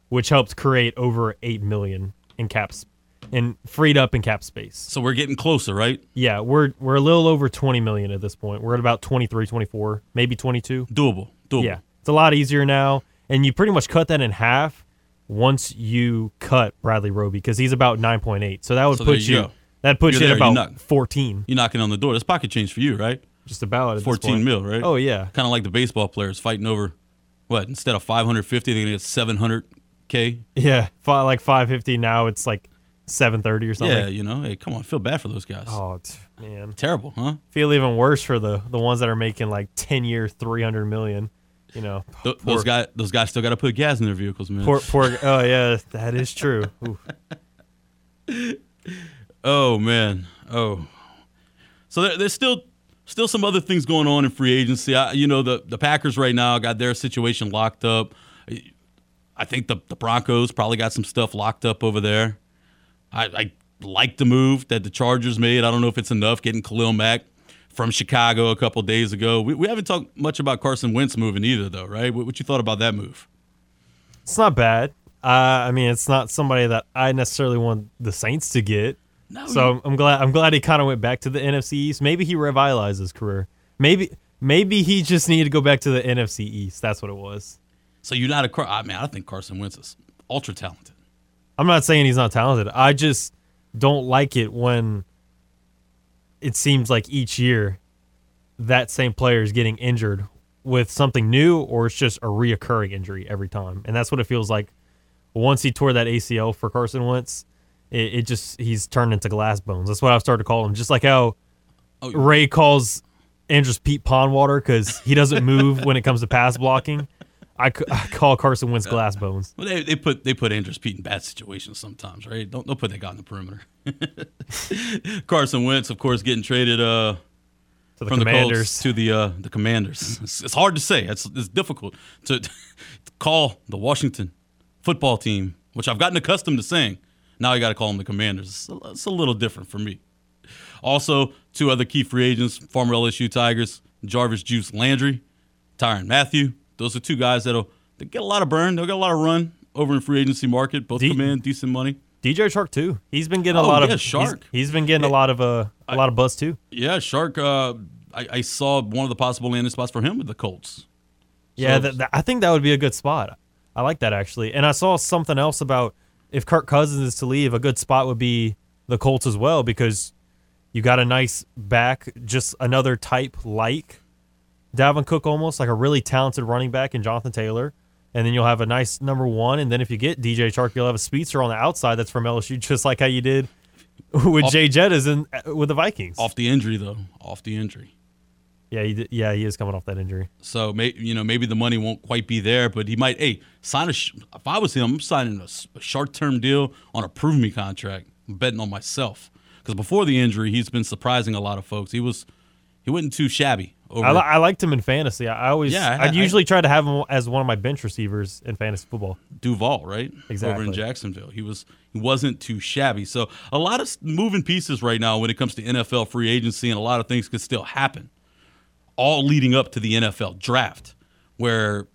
which helped create over $8 million in caps and freed up in cap space. So we're getting closer, right? Yeah, we're a little over $20 million at this point. We're at about 23, 24, maybe 22. Doable. Yeah. It's a lot easier now, and you pretty much cut that in half once you cut Bradley Roby because he's about 9.8. So that would put you at about 14. You're knocking on the door. That's pocket change for you, right? Just about at 14 mil, right? Oh yeah, kind of like the baseball players fighting over what instead of 550, they're gonna get 700K. Yeah, like 550 now. It's like 730 or something. Yeah, hey, come on, feel bad for those guys. Oh man, terrible, huh? Feel even worse for the ones that are making like 10-year, 300 million. Those guys still got to put gas in their vehicles, man. Oh yeah, that is true. Oh man. Oh, so there's still some other things going on in free agency. The Packers right now got their situation locked up. I think the Broncos probably got some stuff locked up over there. I like the move that the Chargers made. I don't know if it's enough getting Khalil Mack from Chicago a couple days ago. We haven't talked much about Carson Wentz moving either, though, right? What you thought about that move? It's not bad. It's not somebody that I necessarily want the Saints to get. No. So I'm glad he kind of went back to the NFC East. Maybe he revitalized his career. Maybe he just needed to go back to the NFC East. That's what it was. So you're not I think Carson Wentz is ultra talented. I'm not saying he's not talented. I just don't like it when it seems like each year that same player is getting injured with something new, or it's just a reoccurring injury every time. And that's what it feels like. Once he tore that ACL for Carson Wentz, he's turned into glass bones. That's what I've started to call him. Just like how Ray calls Andrews Pete Pondwater because he doesn't move when it comes to pass blocking. I call Carson Wentz glass bones. Well, they put Andrews Pete in bad situations sometimes, right? Don't put that guy on the perimeter. Carson Wentz, of course, getting traded from Commanders. The Colts to the Commanders. It's hard to say. It's difficult to call the Washington football team, which I've gotten accustomed to saying. Now you got to call them the Commanders. It's a little different for me. Also, two other key free agents, former LSU Tigers, Jarvis Juice Landry, Tyrann Mathieu. Those are two guys they get a lot of burn. They'll get a lot of run over in free agency market. Both command decent money. DJ Shark too. He's been getting Shark. He's been getting a lot of buzz too. Yeah, Shark. I saw one of the possible landing spots for him with the Colts. Yeah, I think that would be a good spot. I like that actually. And I saw something else about if Kirk Cousins is to leave, a good spot would be the Colts as well, because you got a nice back, just another type like Dalvin Cook almost, like a really talented running back in Jonathan Taylor. And then you'll have a nice number one. And then if you get DJ Chark, you'll have a speedster on the outside that's from LSU, just like how you did with Jay Jettas and with the Vikings. Off the injury, though. Off the injury. Yeah, he is coming off that injury. So, maybe the money won't quite be there, but he might, sign if I was him, I'm signing a short-term deal on a prove-me contract. I'm betting on myself. Because before the injury, he's been surprising a lot of folks. He wasn't too shabby. I liked him in fantasy. I usually try to have him as one of my bench receivers in fantasy football. Duval, right? Exactly. Over in Jacksonville. He wasn't too shabby. So a lot of moving pieces right now when it comes to NFL free agency, and a lot of things could still happen, all leading up to the NFL draft, where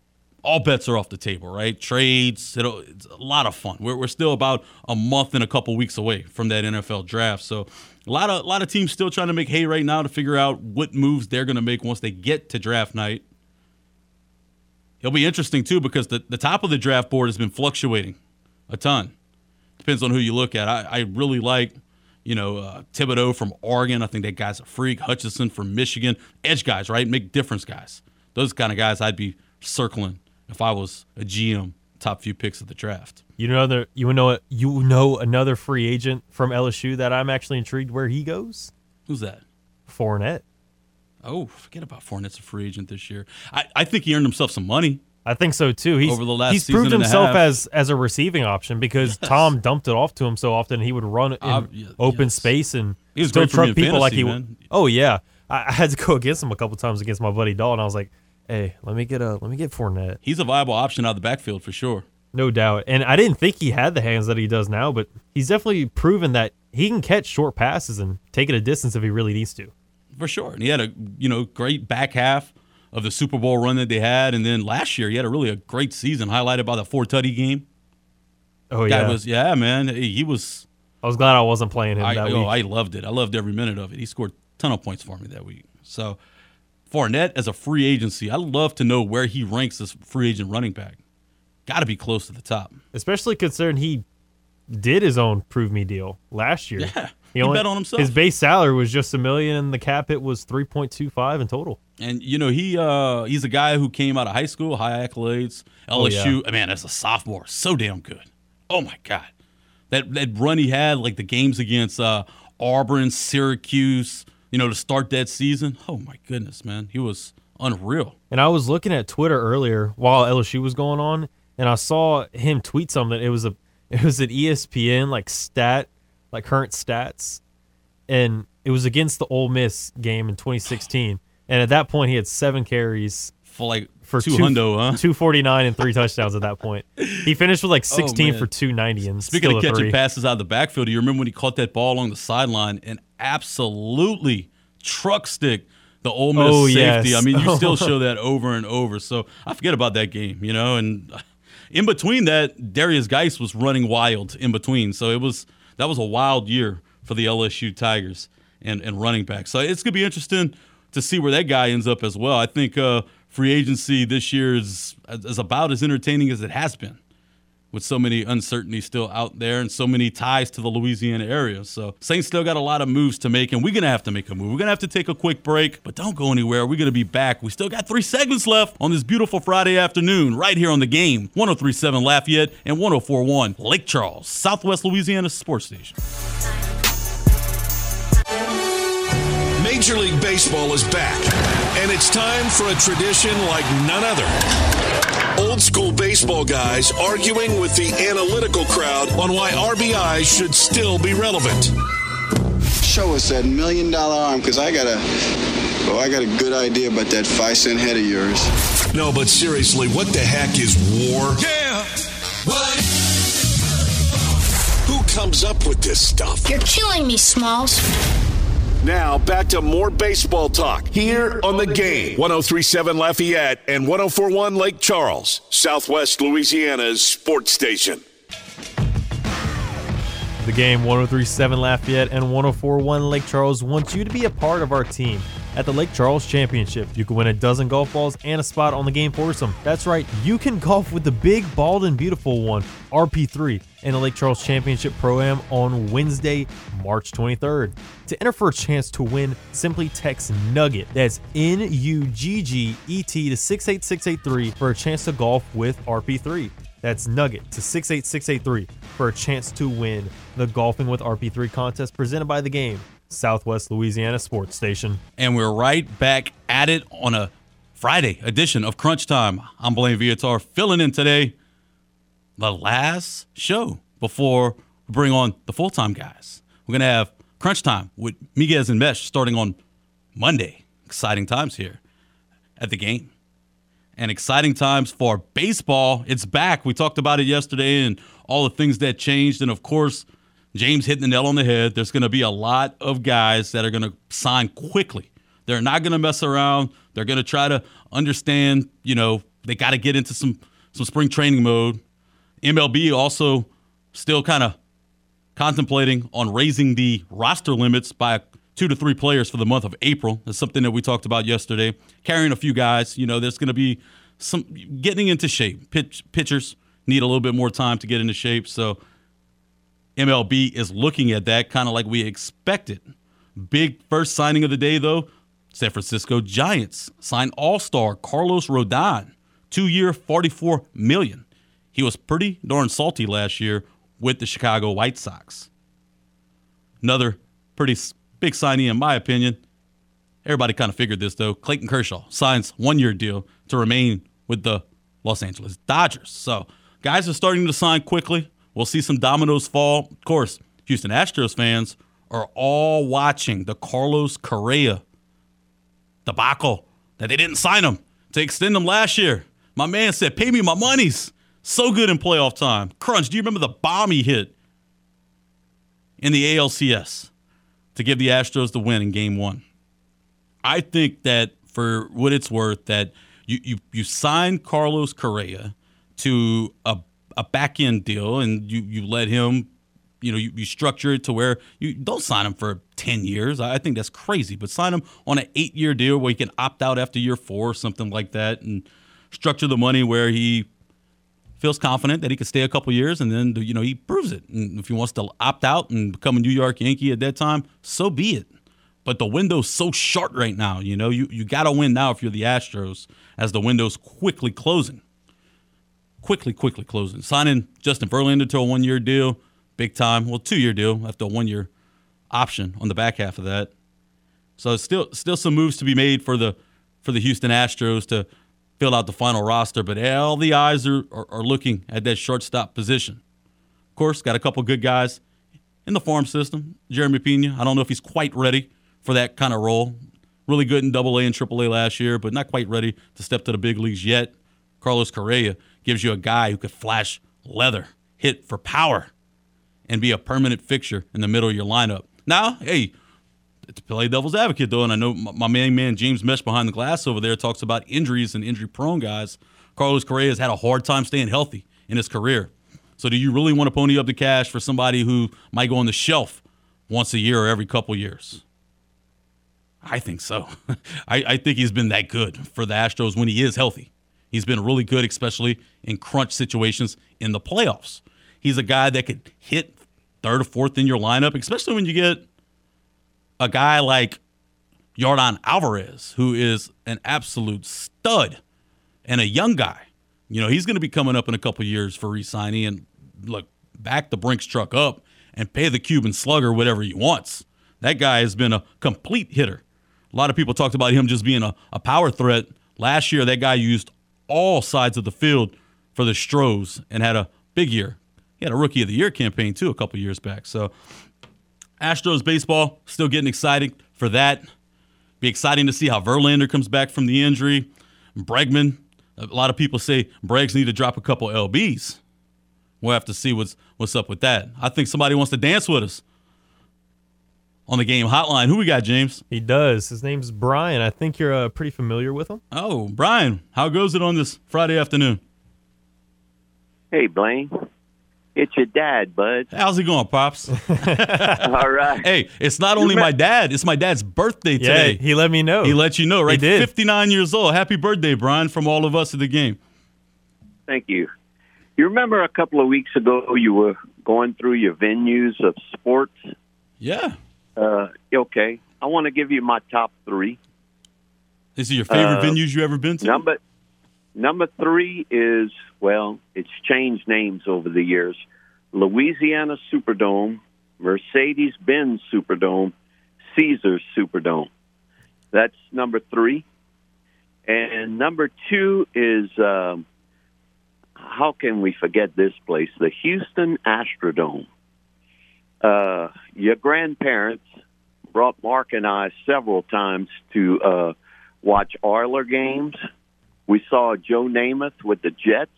all bets are off the table, right? Trades, it's a lot of fun. We're still about a month and a couple weeks away from that NFL draft, so A lot of teams still trying to make hay right now to figure out what moves they're going to make once they get to draft night. It'll be interesting, too, because the top of the draft board has been fluctuating a ton. Depends on who you look at. I really like, Thibodeau from Oregon. I think that guy's a freak. Hutchinson from Michigan. Edge guys, right? Make difference guys. Those kind of guys I'd be circling if I was a GM. Top few picks of the draft. Another free agent from LSU that I'm actually intrigued where he goes. Who's that? Fournette. Oh, forget about Fournette's a free agent this year. I think he earned himself some money. I think so too. He's proved himself as a receiving option because Tom dumped it off to him so often. He would run in open space and he still truck people like he would. Oh yeah, I had to go against him a couple times against my buddy Dahl, and I was like, hey, let me get Fournette. He's a viable option out of the backfield for sure. No doubt. And I didn't think he had the hands that he does now, but he's definitely proven that he can catch short passes and take it a distance if he really needs to. For sure. And he had a great back half of the Super Bowl run that they had, and then last year he had a great season highlighted by the four tutty game. Oh yeah. I was glad I wasn't playing him that week. I loved it. I loved every minute of it. He scored a ton of points for me that week. So Fournette as a free agency, I'd love to know where he ranks as free agent running back. Got to be close to the top. Especially considering he did his own prove-me deal last year. Yeah, he bet on himself. His base salary was just $1 million, and the cap hit was 3.25 in total. And, he's a guy who came out of high school, high accolades, LSU. Oh, yeah. Man, as a sophomore, so damn good. Oh, my God. That run he had, like the games against Auburn, Syracuse, to start that season. Oh, my goodness, man. He was unreal. And I was looking at Twitter earlier while LSU was going on, and I saw him tweet something. It was an ESPN, current stats. And it was against the Ole Miss game in 2016. And at that point, he had 7 carries for 249 and 3 touchdowns at that point. He finished with 16 for 290. And speaking of catching passes out of the backfield, do you remember when he caught that ball along the sideline and absolutely truck stick the Ole Miss safety? Yes. I mean, you still show that over and over. So I forget about that game, and in between that, Darius Geis was running wild in between. So that was a wild year for the LSU Tigers and running back. So it's going to be interesting to see where that guy ends up as well. I think free agency this year is about as entertaining as it has been, with so many uncertainties still out there and so many ties to the Louisiana area. So Saints still got a lot of moves to make, and we're going to have to make a move. We're going to have to take a quick break, but don't go anywhere. We're going to be back. We still got 3 segments left on this beautiful Friday afternoon right here on The Game, 103.7 Lafayette and 104.1 Lake Charles, Southwest Louisiana Sports Station. Major League Baseball is back, and it's time for a tradition like none other. Old school baseball guys arguing with the analytical crowd on why RBI should still be relevant. Show us that $1 million arm, because I got a good idea about that 5-cent head of yours. No, but seriously, what the heck is war? Yeah! What? Who comes up with this stuff? You're killing me, Smalls. Now, back to more baseball talk here on The Game. 103.7 Lafayette and 104.1 Lake Charles, Southwest Louisiana's sports station. The Game, 103.7 Lafayette and 104.1 Lake Charles wants you to be a part of our team. at the Lake Charles Championship. You can win a dozen golf balls and a spot on the game foursome. That's right, you can golf with the big, bald, and beautiful one, RP3, in the Lake Charles Championship Pro-Am on Wednesday, March 23rd. To enter for a chance to win, simply text NUGGET, that's N-U-G-G-E-T, to 68683 for a chance to golf with RP3. That's NUGGET to 68683 for a chance to win the Golfing with RP3 contest presented by The Game, Southwest Louisiana Sports Station. And we're right back at it on a Friday edition of Crunch Time. I'm Blaine Viator, filling in today, the last show before we bring on the full-time guys. We're going to have Crunch Time with Miguez and Mesh starting on Monday. Exciting times here at The Game. And exciting times for baseball. It's back. We talked about it yesterday and all the things that changed. And, of course, James hitting the nail on the head. There's going to be a lot of guys that are going to sign quickly. They're not going to mess around. They're going to try to understand, you know, they got to get into some spring training mode. MLB also still kind of contemplating on raising the roster limits by 2 to 3 players for the month of April. That's something that we talked about yesterday. Carrying a few guys, you know, there's going to be some getting into shape. Pitchers need a little bit more time to get into shape. So MLB is looking at that kind of like we expected. Big first signing of the day, though, San Francisco Giants signed all-star Carlos Rodon, 2-year, $44 million. He was pretty darn salty last year with the Chicago White Sox. Another pretty big signee, in my opinion. Everybody kind of figured this, though. Clayton Kershaw signs one-year deal to remain with the Los Angeles Dodgers. So guys are starting to sign quickly. We'll see some dominoes fall. Of course, Houston Astros fans are all watching the Carlos Correa debacle that they didn't sign him to extend him last year. My man said, pay me my monies. So good in playoff time. Crunch, do you remember the bomb he hit in the ALCS to give the Astros the win in game one? I think that for what it's worth, that you signed Carlos Correa to a back-end deal, and you let him, you know, you structure it to where you don't sign him for 10 years. I think that's crazy, but sign him on an 8-year deal where he can opt out after year 4 or something like that, and structure the money where he feels confident that he can stay a couple years, and then, you know, he proves it. And if he wants to opt out and become a New York Yankee at that time, so be it. But the window's so short right now, you know. You got to win now if you're the Astros, as the window's quickly closing. Quickly closing. Signing Justin Verlander to a 1-year deal, big time. Well, 2-year deal after a 1-year option on the back half of that. So still some moves to be made for the Houston Astros to fill out the final roster, but all the eyes are looking at that shortstop position. Of course, got a couple good guys in the farm system. Jeremy Pena, I don't know if he's quite ready for that kind of role. Really good in Double-A and Triple-A last year, but not quite ready to step to the big leagues yet. Carlos Correa gives you a guy who could flash leather, hit for power, and be a permanent fixture in the middle of your lineup. Now, hey, to play devil's advocate, though, and I know my main man James Mesh behind the glass over there talks about injuries and injury-prone guys. Carlos Correa has had a hard time staying healthy in his career. So do you really want to pony up the cash for somebody who might go on the shelf once a year or every couple years? I think so. I think he's been that good for the Astros when he is healthy. He's been really good, especially in crunch situations in the playoffs. He's a guy that could hit third or fourth in your lineup, especially when you get a guy like Yordan Alvarez, who is an absolute stud and a young guy. You know, he's going to be coming up in a couple years for re-signing. And look, back the Brinks truck up and pay the Cuban slugger whatever he wants. That guy has been a complete hitter. A lot of people talked about him just being a power threat. Last year, that guy used all sides of the field for the Astros and had a big year. He had a Rookie of the Year campaign, too, a couple years back. So Astros baseball, still getting excited for that. Be exciting to see how Verlander comes back from the injury. Bregman, a lot of people say Breggs need to drop a couple LBs. We'll have to see what's up with that. I think somebody wants to dance with us on the Game hotline. Who we got, James? He does. His name's Brian. I think you're pretty familiar with him. Oh, Brian, how goes it on this Friday afternoon? Hey, Blaine. It's your dad, bud. How's it going, Pops? All right. Hey, it's not only my dad. It's my dad's birthday today. Yeah, he let me know. He let you know, right? He did. 59 years old. Happy birthday, Brian, from all of us at the game. Thank you. You remember a couple of weeks ago you were going through your venues of sports? Yeah. Okay. I want to give you my top three. Is it your favorite venues you've ever been to? Number three is, well, it's changed names over the years. Louisiana Superdome, Mercedes-Benz Superdome, Caesars Superdome. That's number three. And number two is, how can we forget this place? The Houston Astrodome. Your grandparents brought Mark and I several times to watch Oiler games. We saw Joe Namath with the Jets.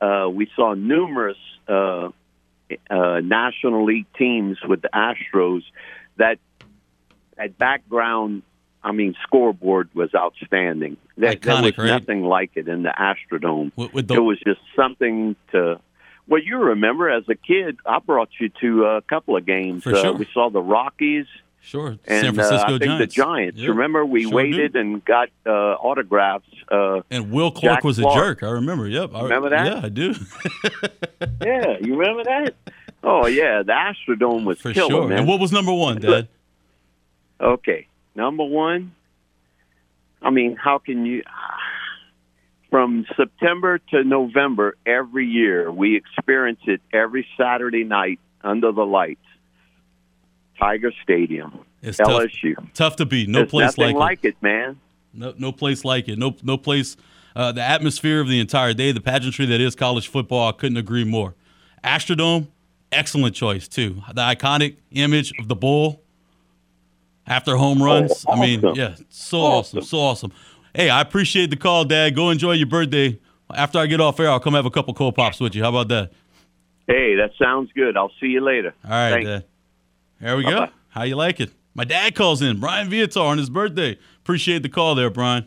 We saw numerous National League teams with the Astros. That background, scoreboard was outstanding. Iconic, right? Nothing like it in the Astrodome. It was just something to... Well, you remember as a kid, I brought you to a couple of games. Sure. We saw the Rockies. Sure, and San Francisco Giants. I think the Giants. Yeah. Remember, we waited and got autographs. And Will Clark was a jerk. I remember. Yep. Remember that? Yeah, I do. Yeah, you remember that? Oh, yeah. The Astrodome was killer, sure, man. And what was number one, Dad? Okay, number one. How can you? From September to November every year, we experience it every Saturday night under the lights. Tiger Stadium, it's LSU. Tough to beat. No place like it, man. No place like it. No place. The atmosphere of the entire day, the pageantry that is college football, I couldn't agree more. Astrodome, excellent choice, too. The iconic image of the bull after home runs. Oh, awesome. So awesome. So awesome. Hey, I appreciate the call, Dad. Go enjoy your birthday. After I get off air, I'll come have a couple cold pops with you. How about that? Hey, that sounds good. I'll see you later. All right, thanks. Dad. There we go. How you like it? My dad calls in, Brian Viator, on his birthday. Appreciate the call there, Brian.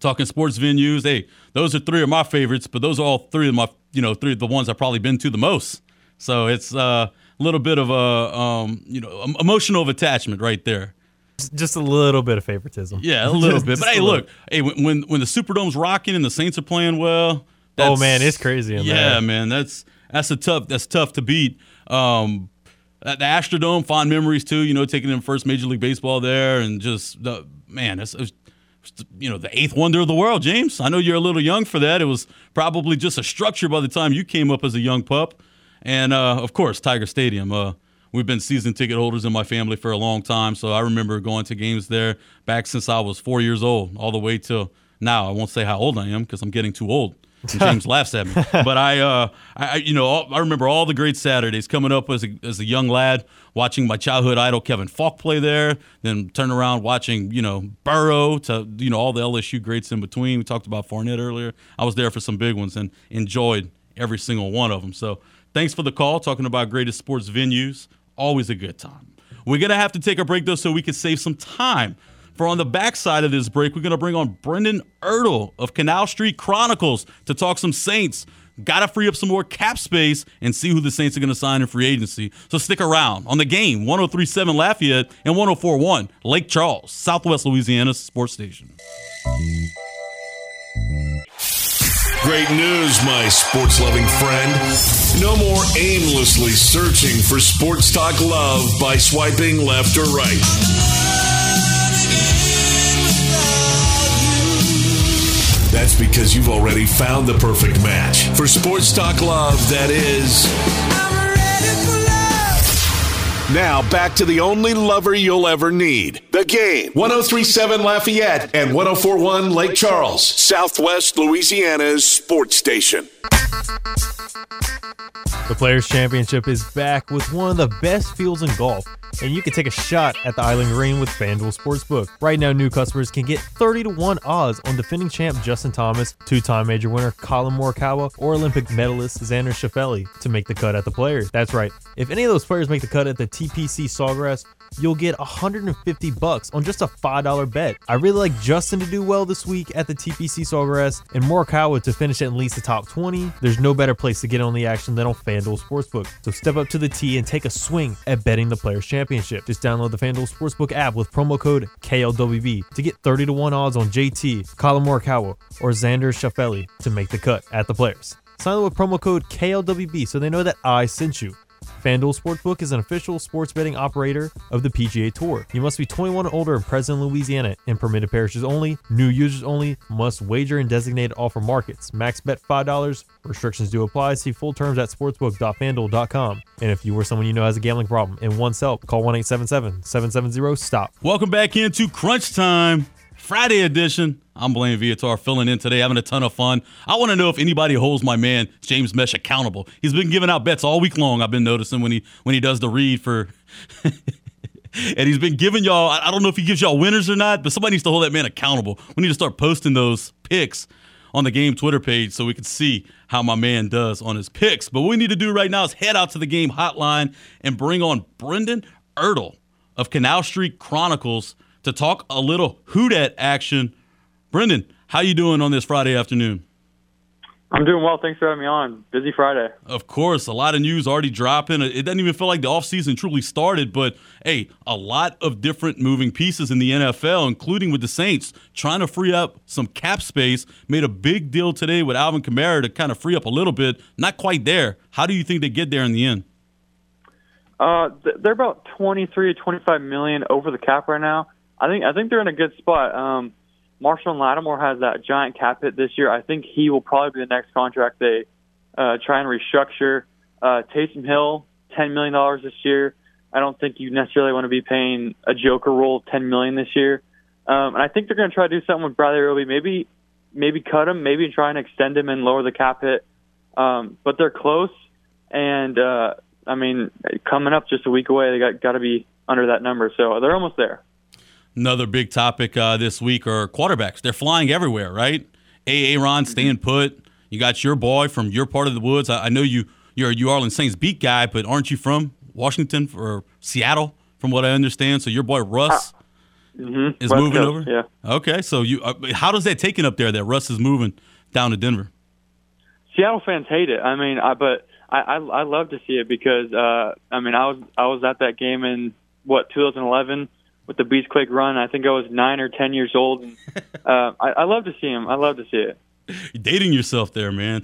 Talking sports venues. Hey, those are three of my favorites, but those are all three of my, three of the ones I've probably been to the most. So it's a little bit of a, emotional of attachment right there. Just a little bit of favoritism. Yeah, a little bit. But hey, look, when the Superdome's rocking and the Saints are playing well, oh man, it's crazy. Yeah, man, that's tough to beat. The Astrodome, fond memories too. Taking them first Major League Baseball there, and just the eighth wonder of the world, James. I know you're a little young for that. It was probably just a structure by the time you came up as a young pup, and of course Tiger Stadium. We've been season ticket holders in my family for a long time, so I remember going to games there back since I was 4 years old, all the way till now. I won't say how old I am because I'm getting too old. James laughs at me, but I remember all the great Saturdays coming up as a young lad, watching my childhood idol Kevin Falk play there, then turn around watching Burrow to all the LSU greats in between. We talked about Fournette earlier. I was there for some big ones and enjoyed every single one of them. So thanks for the call, talking about greatest sports venues. Always a good time. We're gonna have to take a break though, so we can save some time. For on the backside of this break, we're going to bring on Brendan Ertle of Canal Street Chronicles to talk some Saints. Got to free up some more cap space and see who the Saints are going to sign in free agency. So stick around. On the game, 103.7 Lafayette and 104.1 Lake Charles, Southwest Louisiana Sports Station. Great news, my sports-loving friend. No more aimlessly searching for sports talk love by swiping left or right. That's because you've already found the perfect match for sports talk love that is... I'm ready for love. Now back to the only lover you'll ever need. The Game, 103.7 Lafayette and 104.1 Lake Charles, Southwest Louisiana's sports station. The Players' Championship is back with one of the best fields in golf. And you can take a shot at the Island Green with FanDuel Sportsbook. Right now, new customers can get 30-1 odds on defending champ Justin Thomas, two-time major winner Colin Morikawa, or Olympic medalist Xander Schauffele to make the cut at the Players. That's right. If any of those players make the cut at the TPC Sawgrass, you'll get $150 on just a $5 bet. I really like Justin to do well this week at the TPC Sawgrass and Morikawa to finish at least the top 20. There's no better place to get on the action than on FanDuel Sportsbook. So step up to the tee and take a swing at betting the Players Championship. Just download the FanDuel Sportsbook app with promo code KLWB to get 30-1 odds on JT, Colin Morikawa, or Xander Schauffele to make the cut at the Players. Sign up with promo code KLWB so they know that I sent you. FanDuel Sportsbook is an official sports betting operator of the PGA Tour. You must be 21 or older and present in Louisiana in permitted parishes only. New users only. Must wager in designated offer markets. Max bet $5. Restrictions do apply. See full terms at sportsbook.fanduel.com. And if you or someone you know has a gambling problem and wants help, call 1-877-770-STOP. Welcome back into Crunch Time, Friday edition. I'm Blaine Viator, filling in today, having a ton of fun. I want to know if anybody holds my man James Mesh accountable. He's been giving out bets all week long. I've been noticing when he does the read for, and he's been giving y'all. I don't know if he gives y'all winners or not, but somebody needs to hold that man accountable. We need to start posting those picks on the game Twitter page so we can see how my man does on his picks. But what we need to do right now is head out to the game hotline and bring on Brendan Ertle of Canal Street Chronicles to talk a little Who Dat action. Brendan, how you doing on this Friday afternoon? I'm doing well. Thanks for having me on. Busy Friday. Of course, a lot of news already dropping. It doesn't even feel like the offseason truly started, but, hey, a lot of different moving pieces in the NFL, including with the Saints, trying to free up some cap space. Made a big deal today with Alvin Kamara to kind of free up a little bit. Not quite there. How do you think they get there in the end? They're about $23 to $25 million over the cap right now. I think they're in a good spot. Marshawn Lattimore has that giant cap hit this year. I think he will probably be the next contract they try and restructure. Taysom Hill, $10 million this year. I don't think you necessarily want to be paying a joker role of $10 million this year. And I think they're going to try to do something with Bradley Roby. Maybe cut him, maybe try and extend him and lower the cap hit. But they're close. And, I mean, coming up just a week away, they got to be under that number. So they're almost there. Another big topic this week are quarterbacks. They're flying everywhere, right? Aaron, staying put. You got your boy from your part of the woods. I know you're a New Orleans Saints beat guy, but aren't you from Washington or Seattle, from what I understand? So your boy Russ is West moving Coast, over? Yeah. Okay, so how does that taken up there that Russ is moving down to Denver? Seattle fans hate it. I mean, I love to see it because, I mean, I was at that game in, 2011? With the Beachquake run. I think I was 9 or 10 years old. And, I love to see him. I love to see it. You're dating yourself there, man.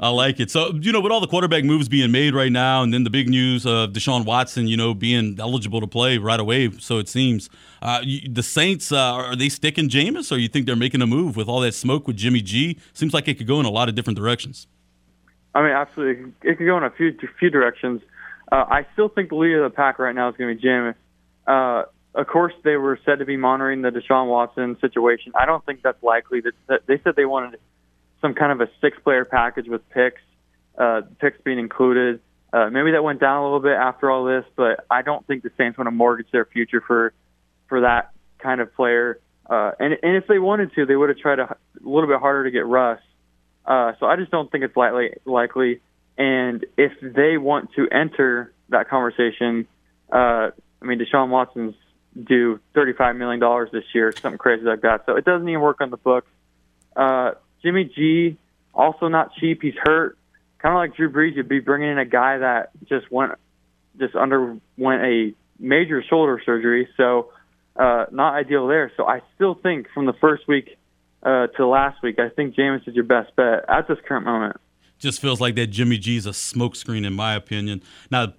I like it. So, with all the quarterback moves being made right now, and then the big news of Deshaun Watson, being eligible to play right away, so it seems. The Saints, are they sticking Jameis, or you think they're making a move with all that smoke with Jimmy G? Seems like it could go in a lot of different directions. I mean, absolutely. It could go in a few directions. I still think the leader of the pack right now is going to be Jameis. Of course, they were said to be monitoring the Deshaun Watson situation. I don't think that's likely. They said they wanted some kind of a 6-player package with picks being included. Maybe that went down a little bit after all this, but I don't think the Saints want to mortgage their future for that kind of player. And if they wanted to, they would have tried a little bit harder to get Russ. So I just don't think it's likely. And if they want to enter that conversation, Deshaun Watson's do $35 million this year, something crazy like that. So it doesn't even work on the books. Jimmy G, also not cheap. He's hurt. Kind of like Drew Brees, you'd be bringing in a guy that just underwent a major shoulder surgery. So not ideal there. So I still think from the first week to last week, I think Jameis is your best bet at this current moment. Just feels like that Jimmy G is a smokescreen in my opinion. Now,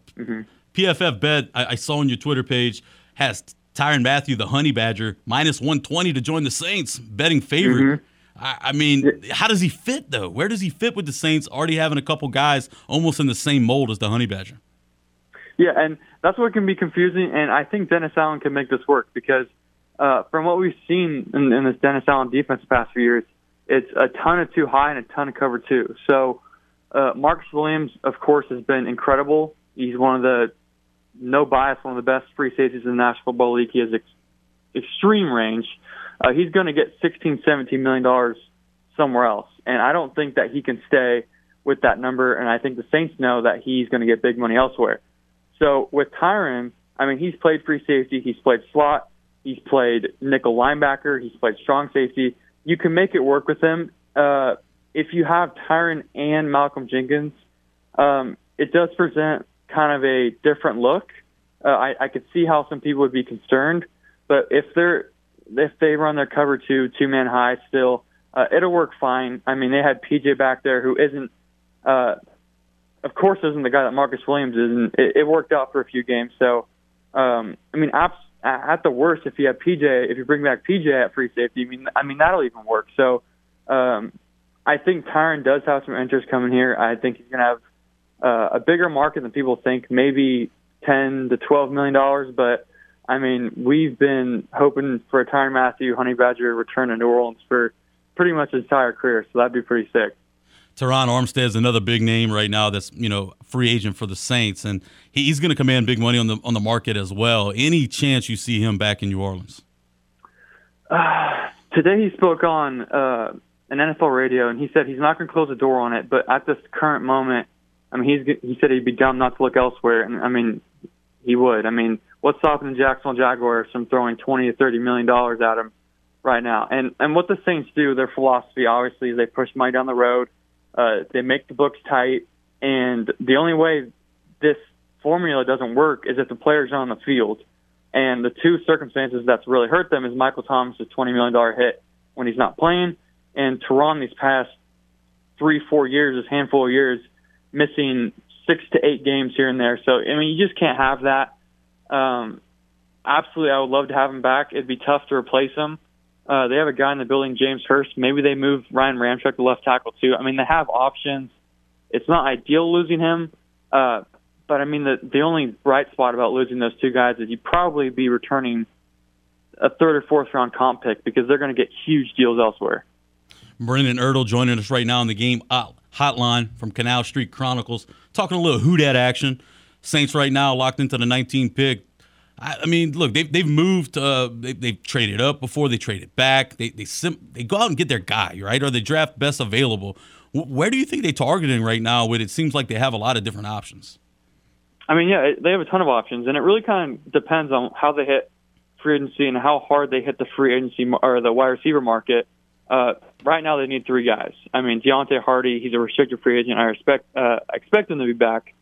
PFF bet, I saw on your Twitter page, has Tyrann Mathieu, the Honey Badger, minus 120 to join the Saints, betting favorite. I mean, how does he fit, though? Where does he fit with the Saints already having a couple guys almost in the same mold as the Honey Badger? Yeah, and that's what can be confusing, and I think Dennis Allen can make this work because from what we've seen in this Dennis Allen defense the past few years, it's a ton of too high and a ton of cover two. So Marcus Williams, of course, has been incredible. He's one of the best free safeties in the National Football League. He has extreme range. He's going to get $16, $17 million somewhere else, and I don't think that he can stay with that number, and I think the Saints know that he's going to get big money elsewhere. So with Tyrann, I mean, he's played free safety, he's played slot, he's played nickel linebacker, he's played strong safety. You can make it work with him. If you have Tyrann and Malcolm Jenkins, it does present kind of a different look. I could see how some people would be concerned, but if they run their cover two-man high still, it'll work fine. I mean, they had PJ back there who isn't the guy that Marcus Williams is, and it worked out for a few games. So, I mean, at the worst, if you bring back PJ at free safety, I mean that'll even work. So, I think Tyrann does have some interest coming here. I think he's going to have a bigger market than people think, maybe $10 to $12 million. But, I mean, we've been hoping for a Tyrann Mathieu Honey Badger return to New Orleans for pretty much his entire career, so that'd be pretty sick. Teron Armstead's another big name right now that's, free agent for the Saints, and he's going to command big money on the market as well. Any chance you see him back in New Orleans? Today he spoke on an NFL radio, and he said he's not going to close the door on it, but at this current moment, I mean, he said he'd be dumb not to look elsewhere, and, I mean, he would. I mean, what's stopping the Jacksonville Jaguars from throwing $20 to $30 million at him right now? And what the Saints do, their philosophy, obviously, is they push money down the road. They make the books tight, and the only way this formula doesn't work is if the players are on the field. And the two circumstances that's really hurt them is Michael Thomas' $20 million hit when he's not playing, and Teron these past 3-4 years, this handful of years, missing 6 to 8 games here and there. So, I mean, you just can't have that. Absolutely, I would love to have him back. It'd be tough to replace him. They have a guy in the building, James Hurst. Maybe they move Ryan Ramczyk to left tackle, too. I mean, they have options. It's not ideal losing him. But, I mean, the only bright spot about losing those two guys is you'd probably be returning a third or fourth round comp pick because they're going to get huge deals elsewhere. Brendan Ertle joining us right now on the Game Hotline from Canal Street Chronicles, talking a little Who Dat action. Saints right now locked into the 19 pick. I mean, look, they've moved. They've traded up before. They traded back. They go out and get their guy, right? Or they draft best available. Where do you think they're targeting right now when it seems like they have a lot of different options? I mean, yeah, they have a ton of options, and it really kind of depends on how they hit free agency and how hard they hit the free agency or the wide receiver market. Right now they need three guys. I mean, Deontay Hardy, he's a restricted free agent. I expect him to be back.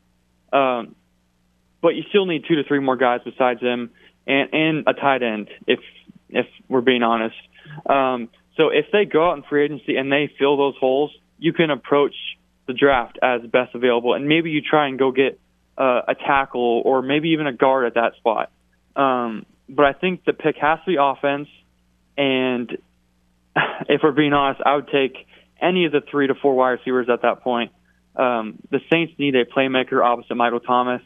But you still need 2 to 3 more guys besides him and a tight end, if we're being honest. So if they go out in free agency and they fill those holes, you can approach the draft as best available. And maybe you try and go get a tackle or maybe even a guard at that spot. But I think the pick has to be offense. And if we're being honest, I would take any of the 3 to 4 wide receivers at that point. The Saints need a playmaker opposite Michael Thomas.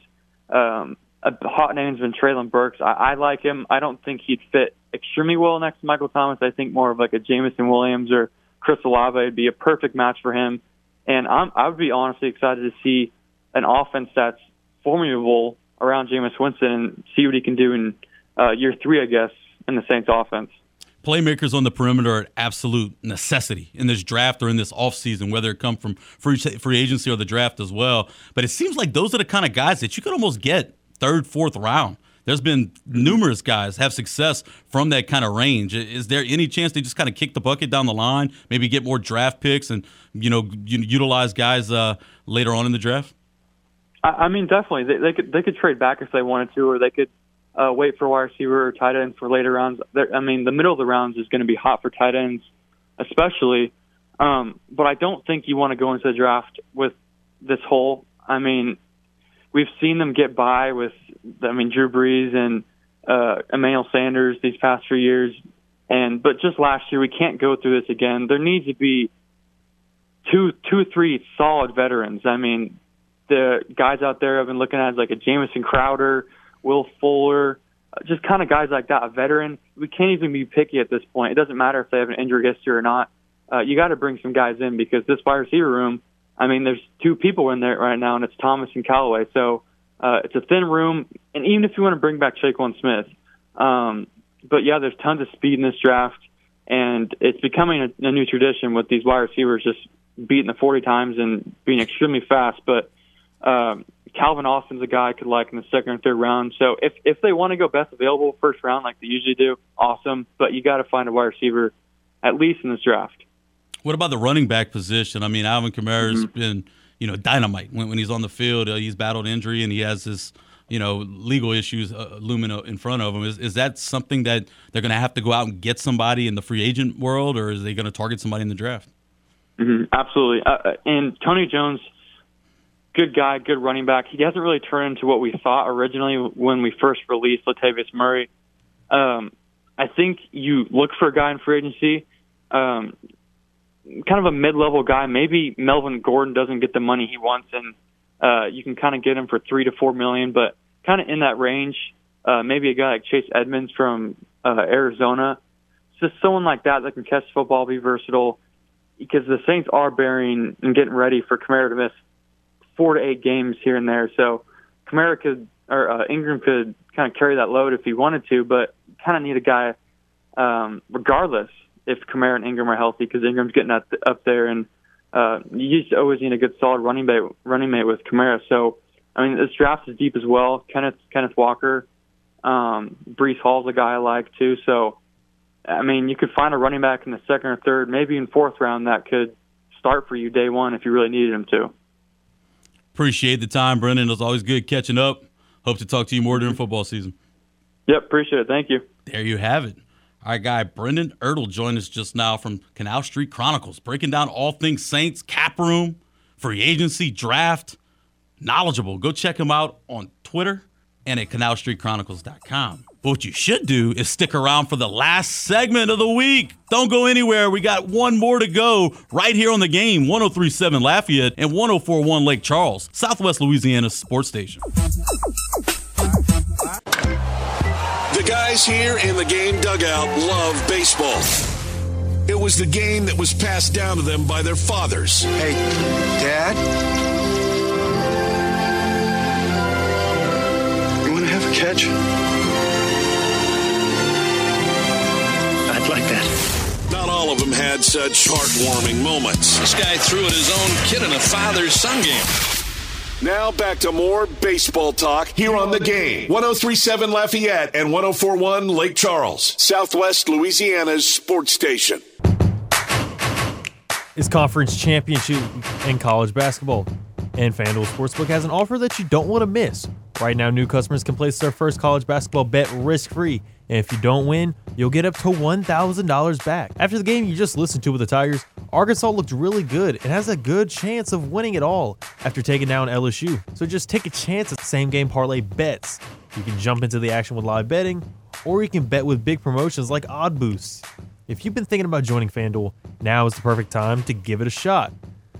A hot name's been Treylon Burks. I like him. I don't think he'd fit extremely well next to Michael Thomas. I think more of like a Jamison Williams or Chris Olave would be a perfect match for him. And I would be honestly excited to see an offense that's formidable around Jameis Winston and see what he can do in year 3, I guess, in the Saints offense. Playmakers on the perimeter are an absolute necessity in this draft or in this offseason, whether it come from free agency or the draft as well. But it seems like those are the kind of guys that you could almost get 3rd, 4th round. There's been numerous guys have success from that kind of range. Is there any chance they just kind of kick the bucket down the line, maybe get more draft picks and, utilize guys later on in the draft? I mean, definitely. They could trade back if they wanted to, or they could wait for wide receiver or tight end for later rounds. I mean, the middle of the rounds is going to be hot for tight ends especially. But I don't think you want to go into the draft with this hole. I mean, we've seen them get by with, Drew Brees and Emmanuel Sanders these past few years. But just last year, we can't go through this again. There needs to be 2 or 3 solid veterans. I mean, the guys out there I've been looking at is like a Jamison Crowder, Will Fuller, just kind of guys like that, a veteran. We can't even be picky at this point. It doesn't matter if they have an injury history or not. You got to bring some guys in because this wide receiver room, I mean, there's 2 people in there right now, and it's Thomas and Callaway. So it's a thin room, and even if you want to bring back Shaquan Smith. But, yeah, there's tons of speed in this draft, and it's becoming a new tradition with these wide receivers just beating the 40 times and being extremely fast. But Calvin Austin's a guy I could like in the second or third round. So if they want to go best available first round like they usually do, awesome. But you got to find a wide receiver, at least in this draft. What about the running back position? I mean, Alvin Kamara's been, you know, dynamite when he's on the field. He's battled injury and he has this, you know, legal issues looming in front of him. Is that something that they're going to have to go out and get somebody in the free agent world, or is they going to target somebody in the draft? Absolutely. And Tony Jones, good guy, good running back. He hasn't really turned into what we thought originally when we first released Latavius Murray. I think you look for a guy in free agency, kind of a mid-level guy. Maybe Melvin Gordon doesn't get the money he wants, and you can kind of get him for $3 to $4 million, but kind of in that range. Maybe a guy like Chase Edmonds from Arizona. It's just someone like that that can catch football, be versatile, because the Saints are burying and getting ready for Kamara to miss 4 to 8 games here and there. So Kamara could, or Ingram could kind of carry that load if he wanted to, but kind of need a guy regardless if Kamara and Ingram are healthy, because Ingram's getting up there, and you just always need a good solid running mate with Kamara. So, I mean, this draft is deep as well. Kenneth Walker, Breece Hall's a guy I like too. So, I mean, you could find a running back in the second or third, maybe in fourth round, that could start for you day one if you really needed him to. Appreciate the time, Brendan. It was always good catching up. Hope to talk to you more during football season. Yep, appreciate it. Thank you. There you have it. Our guy Brendan Ertle joined us just now from Canal Street Chronicles, breaking down all things Saints, cap room, free agency, draft. Knowledgeable. Go check him out on Twitter and at canalstreetchronicles.com. But what you should do is stick around for the last segment of the week. Don't go anywhere. We got one more to go right here on The Game, 103.7 Lafayette and 104.1 Lake Charles, Southwest Louisiana sports station. The guys here in the Game dugout love baseball. It was the game that was passed down to them by their fathers. Hey, Dad? You want to have a catch? I'd like that. Not all of them had such heartwarming moments. This guy threw at his own kid in a father-son game. Now back to more baseball talk here on The Game. 103.7 Lafayette and 104.1 Lake Charles, Southwest Louisiana's sports station. It's conference championship in college basketball, and FanDuel Sportsbook has an offer that you don't want to miss. Right now, new customers can place their first college basketball bet risk-free, and if you don't win, you'll get up to $1,000 back. After the game you just listened to with the Tigers, Arkansas looked really good and has a good chance of winning it all after taking down LSU. So just take a chance at same-game parlay bets. You can jump into the action with live betting, or you can bet with big promotions like Odd Boosts. If you've been thinking about joining FanDuel, now is the perfect time to give it a shot.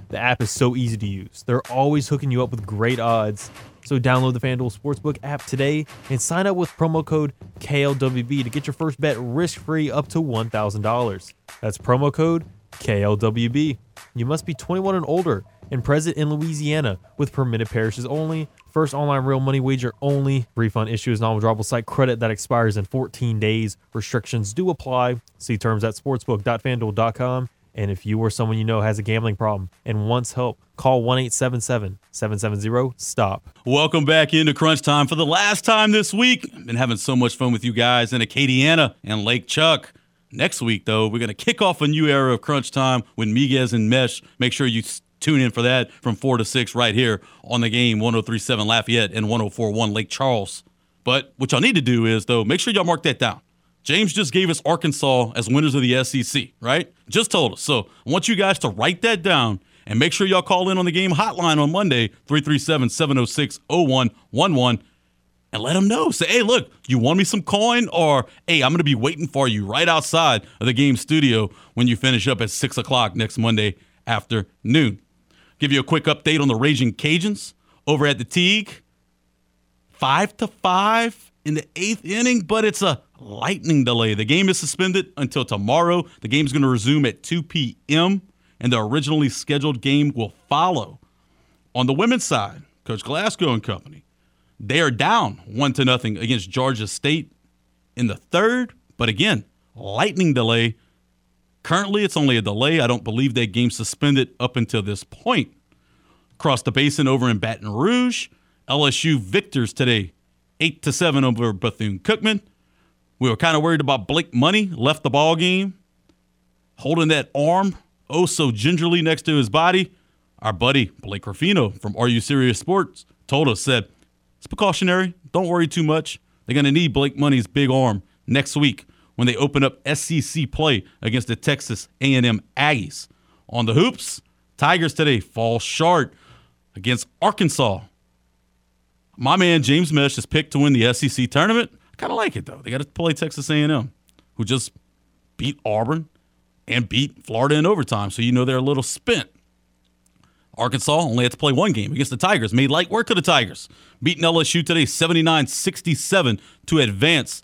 The app is so easy to use. They're always hooking you up with great odds. So download the FanDuel Sportsbook app today and sign up with promo code KLWB to get your first bet risk-free up to $1,000. That's promo code KLWB. You must be 21 and older and present in Louisiana with permitted parishes only. First online real money wager only. Refund issue is non-withdrawable site credit that expires in 14 days. Restrictions do apply. See terms at sportsbook.fanduel.com. And if you or someone you know has a gambling problem and wants help, call 1-877-770-STOP. Welcome back into Crunch Time for the last time this week. I've been having so much fun with you guys in Acadiana and Lake Chuck. Next week, though, we're going to kick off a new era of Crunch Time with Miguez and Mesh. Make sure you tune in for that from 4 to 6 right here on The Game, 103.7 Lafayette and 104.1 Lake Charles. But what y'all need to do is, though, make sure y'all mark that down. James just gave us Arkansas as winners of the SEC, right? Just told us. So I want you guys to write that down and make sure y'all call in on The Game hotline on Monday, 337-706-0111, and let them know. Say, hey, look, you want me some coin? Or, hey, I'm going to be waiting for you right outside of the Game studio when you finish up at 6 o'clock next Monday afternoon. Give you a quick update on the Raging Cajuns over at the Teague. 5-5 in the 8th inning, but it's a lightning delay. The game is suspended until tomorrow. The game's going to resume at 2 p.m., and the originally scheduled game will follow. On the women's side, Coach Glasgow and company, they are down 1-0 against Georgia State in the third. But again, lightning delay. Currently, it's only a delay. I don't believe that game's suspended up until this point. Across the basin over in Baton Rouge, LSU victors today, 8-7 over Bethune-Cookman. We were kind of worried about Blake Money, left the ball game, holding that arm oh so gingerly next to his body. Our buddy Blake Rufino from RU Serious Sports told us that it's precautionary. Don't worry too much. They're going to need Blake Money's big arm next week when they open up SEC play against the Texas A&M Aggies. On the hoops, Tigers today fall short against Arkansas. My man James Mesh is picked to win the SEC tournament. I kind of like it, though. They got to play Texas A&M, who just beat Auburn and beat Florida in overtime, so you know they're a little spent. Arkansas only had to play one game against the Tigers. Made light work of the Tigers, beating LSU today 79-67 to advance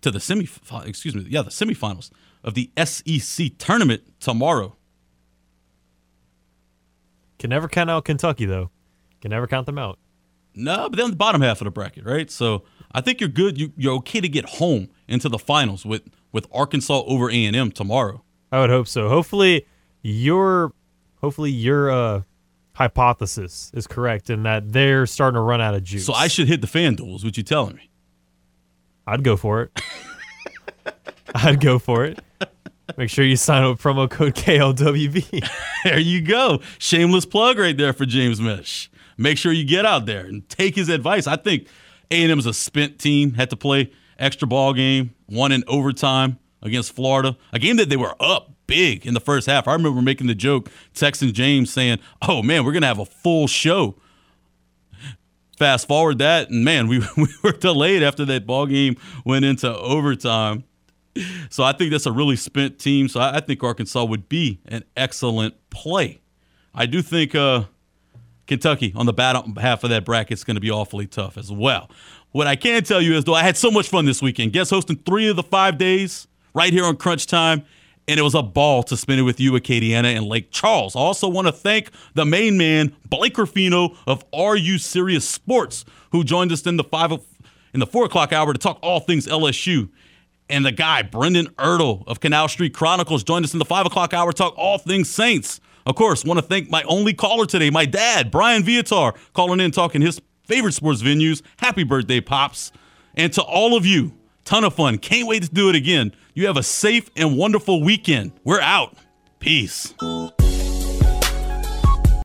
to the the semifinals of the SEC tournament tomorrow. Can never count out Kentucky, though. Can never count them out. No, but they're on the bottom half of the bracket, right? So I think you're good. You're okay to get home into the finals with Arkansas over A&M tomorrow. I would hope so. Hopefully your hypothesis is correct in that they're starting to run out of juice. So I should hit the FanDuel, is what you're telling me. I'd go for it. I'd go for it. Make sure you sign up with promo code KLWB. There you go. Shameless plug right there for James Mesh. Make sure you get out there and take his advice. I think A&M is a spent team, had to play extra ball game, won in overtime against Florida, a game that they were up big in the first half. I remember making the joke, texting James saying, oh, man, we're going to have a full show. Fast forward that, and, man, we were delayed after that ball game went into overtime. So I think that's a really spent team. So I think Arkansas would be an excellent play. I do think Kentucky on the bottom half of that bracket is going to be awfully tough as well. What I can tell you is, though, I had so much fun this weekend. Guest hosting 3 of the 5 days right here on Crunch Time. And it was a ball to spend it with you, Acadiana and Lake Charles. I also want to thank the main man, Blake Rufino of RU Serious Sports, who joined us in the 4 o'clock hour to talk all things LSU. And the guy, Brendan Ertle of Canal Street Chronicles, joined us in the 5 o'clock hour to talk all things Saints. Of course, want to thank my only caller today, my dad, Brian Viator, calling in, talking his favorite sports venues. Happy birthday, Pops. And to all of you, ton of fun. Can't wait to do it again. You have a safe and wonderful weekend. We're out. Peace.